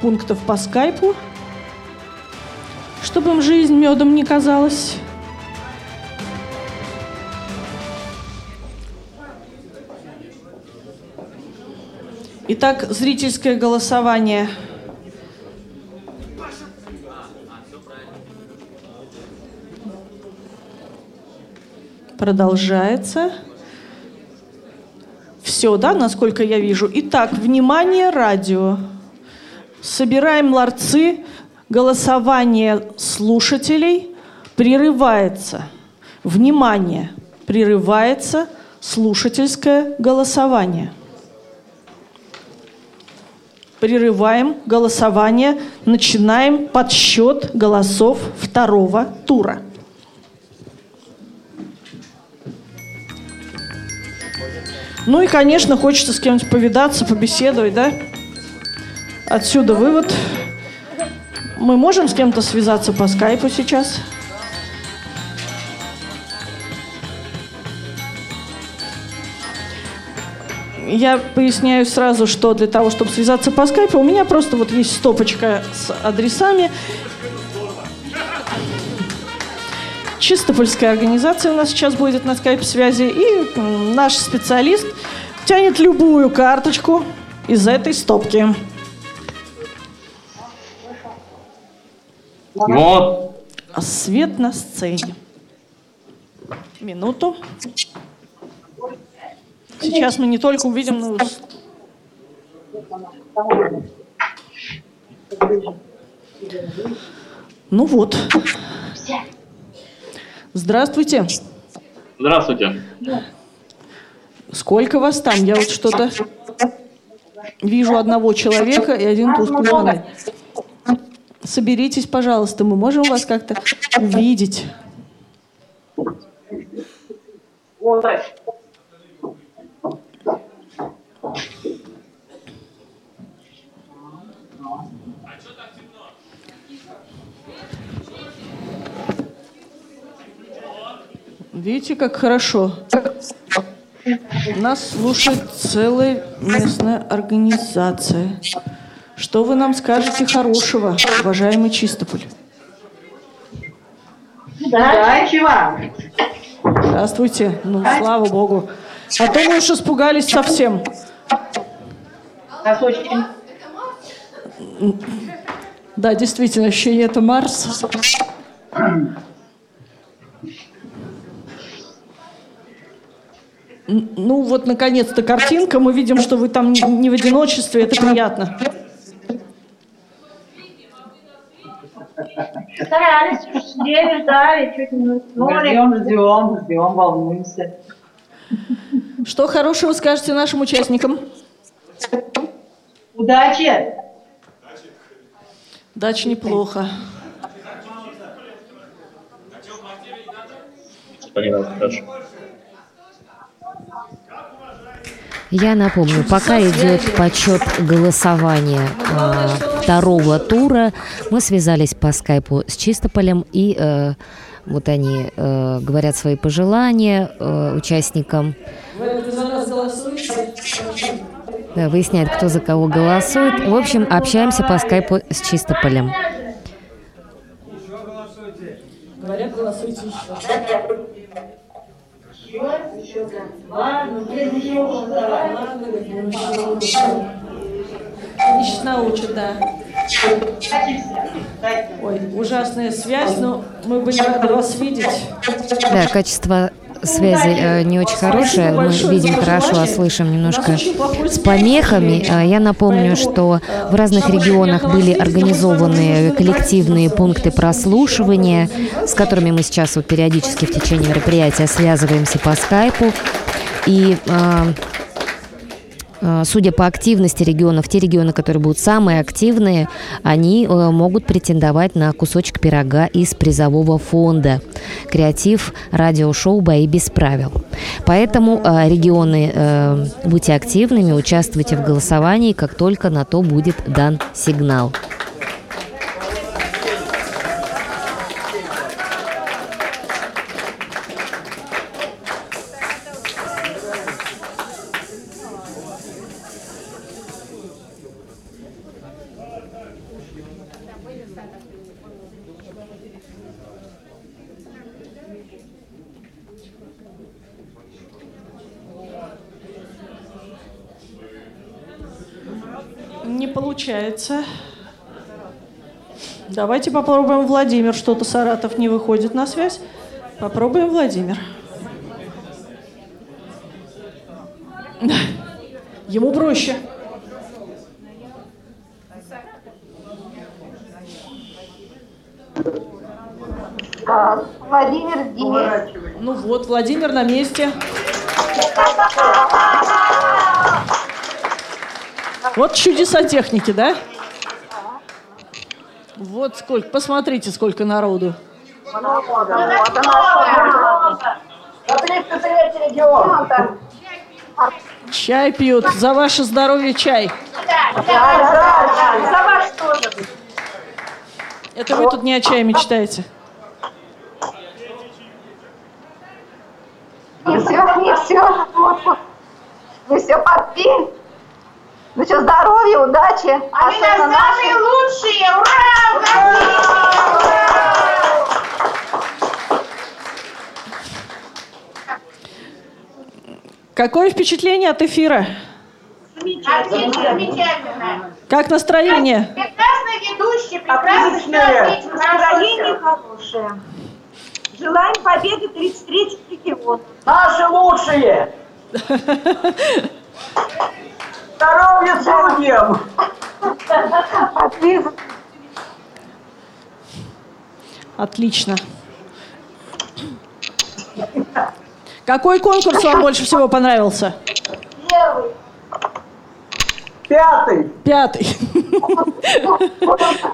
пунктов по скайпу, чтобы им жизнь медом не казалась. Итак, зрительское голосование. Продолжается. Все, да, насколько я вижу. Итак, внимание, радио. Собираем ларцы. Голосование слушателей прерывается. Внимание, прерывается слушательское голосование. Прерываем голосование. Начинаем подсчет голосов второго тура. Ну и, конечно, хочется с кем-нибудь повидаться, побеседовать, да? Отсюда вывод. Мы можем с кем-то связаться по скайпу сейчас? Я поясняю сразу, что для того, чтобы связаться по скайпу, у меня просто вот есть стопочка с адресами. Чистопольская организация у нас сейчас будет на скайп-связи, и наш специалист тянет любую карточку из этой стопки. Вот. Свет на сцене. Минуту. Сейчас мы не только увидим, но... Ну вот. Здравствуйте. Здравствуйте. Сколько вас там? Я вот что-то вижу одного человека и один тусклый фонарь. Соберитесь, пожалуйста, мы можем вас как-то увидеть. Видите, как хорошо. Нас слушает целая местная организация. Что вы нам скажете хорошего, уважаемый Чистополь? Удачи вам! Здравствуйте. Ну, слава богу. А то мы уж испугались совсем. Да, действительно, еще и это Марс. Ну, вот, наконец-то, картинка. Мы видим, что вы там не в одиночестве. Это приятно. Старались, сидели, ждали, чуть не уснули. Ждем, ждем, ждем, волнуемся. Что хорошего скажете нашим участникам? Удачи! Удачи неплохо. Я напомню, пока идет подсчет голосования э, второго тура, мы связались по скайпу с Чистополем, и э, вот они э, говорят свои пожелания э, участникам. Да, выясняют, кто за кого голосует. В общем, общаемся по скайпу с Чистополем. Еще голосуйте. Говорят, голосуйте еще. Они сейчас научат, да. Ой, ужасная связь, но мы были рады вас видеть. Да, качество связи э, не очень хорошее. Мы видим хорошо, а слышим немножко с помехами. Я напомню, что в разных регионах были организованы коллективные пункты прослушивания, с которыми мы сейчас вот периодически в течение мероприятия связываемся по скайпу. И... Э, судя по активности регионов, те регионы, которые будут самые активные, они могут претендовать на кусочек пирога из призового фонда «Креатив радиошоу «Бои без правил». Поэтому регионы, будьте активными, участвуйте в голосовании, как только на то будет дан сигнал. получается. Давайте попробуем Владимир. Что-то Саратов не выходит на связь. Попробуем Владимир. Ему проще. Владимир здесь. Ну вот, Владимир на месте. Вот чудеса техники, да? Вот сколько, посмотрите, сколько народу. Чай пьют. За ваше здоровье чай. Это вы тут не о чае мечтаете? Не все, не все. Мы все подпим. Ну что, здоровья, удачи. А мы самые лучшие. Ура! Какое впечатление от эфира? Замечательно. Как настроение? Прекрасный ведущий, прекрасный человек. Настроение хорошее. Желаем победы тридцать третьего региона. Наши лучшие! Здоровья судьям! Отлично. Отлично. Какой конкурс вам больше всего понравился? Первый. Пятый. Пятый.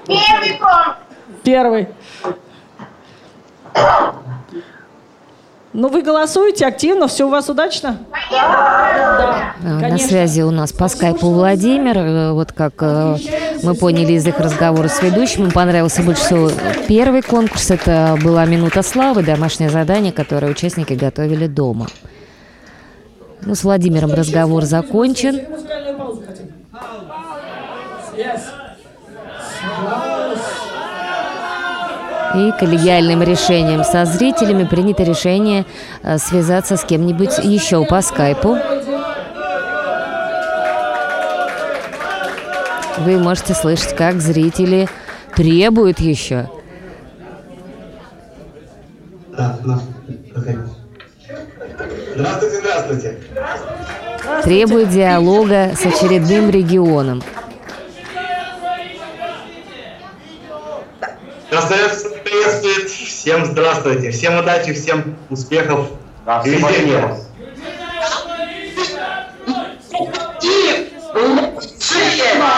Первый конкурс. Первый. Ну, вы голосуете активно, все у вас удачно? Да. Да, на связи у нас по скайпу Владимир. Вот как э, мы поняли из их разговора с ведущим, понравился больше всего первый конкурс. Это была «Минута славы», домашнее задание, которое участники готовили дома. Ну, с Владимиром разговор закончен. И коллегиальным решением со зрителями принято решение связаться с кем-нибудь еще по скайпу. Вы можете слышать, как зрители требуют еще. Здравствуйте, здравствуйте. Требует диалога с очередным регионом. Красавец приветствует. Всем здравствуйте. Всем удачи, всем успехов. Да, и везения. И лучшие,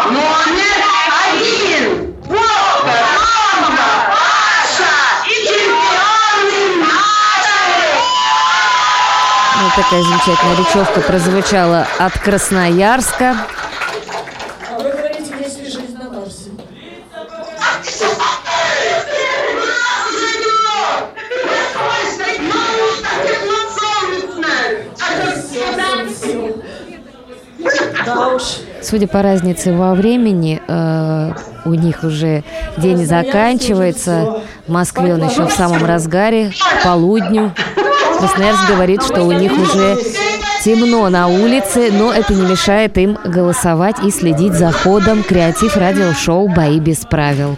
номер один. Программа ваша и чемпионы наши. Вот такая замечательная речевка прозвучала от Красноярска. Судя по разнице во времени, э, у них уже день заканчивается. В Москве он еще в самом разгаре, к полудню. Красноярск говорит, что у них уже темно на улице, но это не мешает им голосовать и следить за ходом креатив-радиошоу «Бои без правил».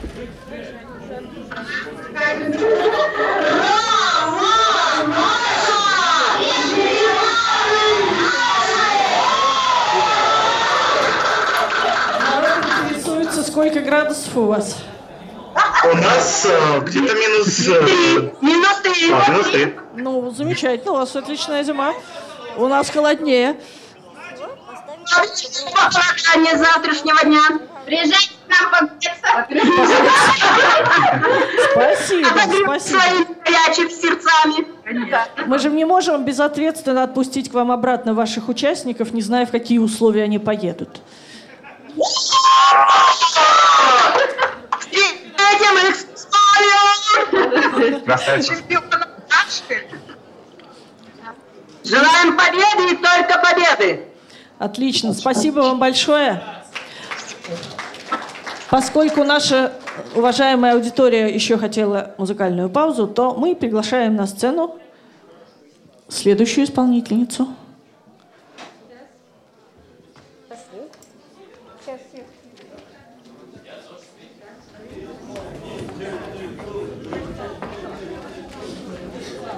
Сколько градусов у вас? У нас э, где-то минус... Э, минус три. А, минус три. Ну, замечательно, у вас отличная зима. У нас холоднее. По программе завтрашнего дня. Приезжайте к нам погреться. Спасибо, спасибо. Своими горячими сердцами. Мы же не можем безответственно отпустить к вам обратно ваших участников, не зная, в какие условия они поедут. Желаем победы и только победы. Отлично, спасибо вам большое. Поскольку наша уважаемая аудитория еще хотела музыкальную паузу, то мы приглашаем на сцену следующую исполнительницу.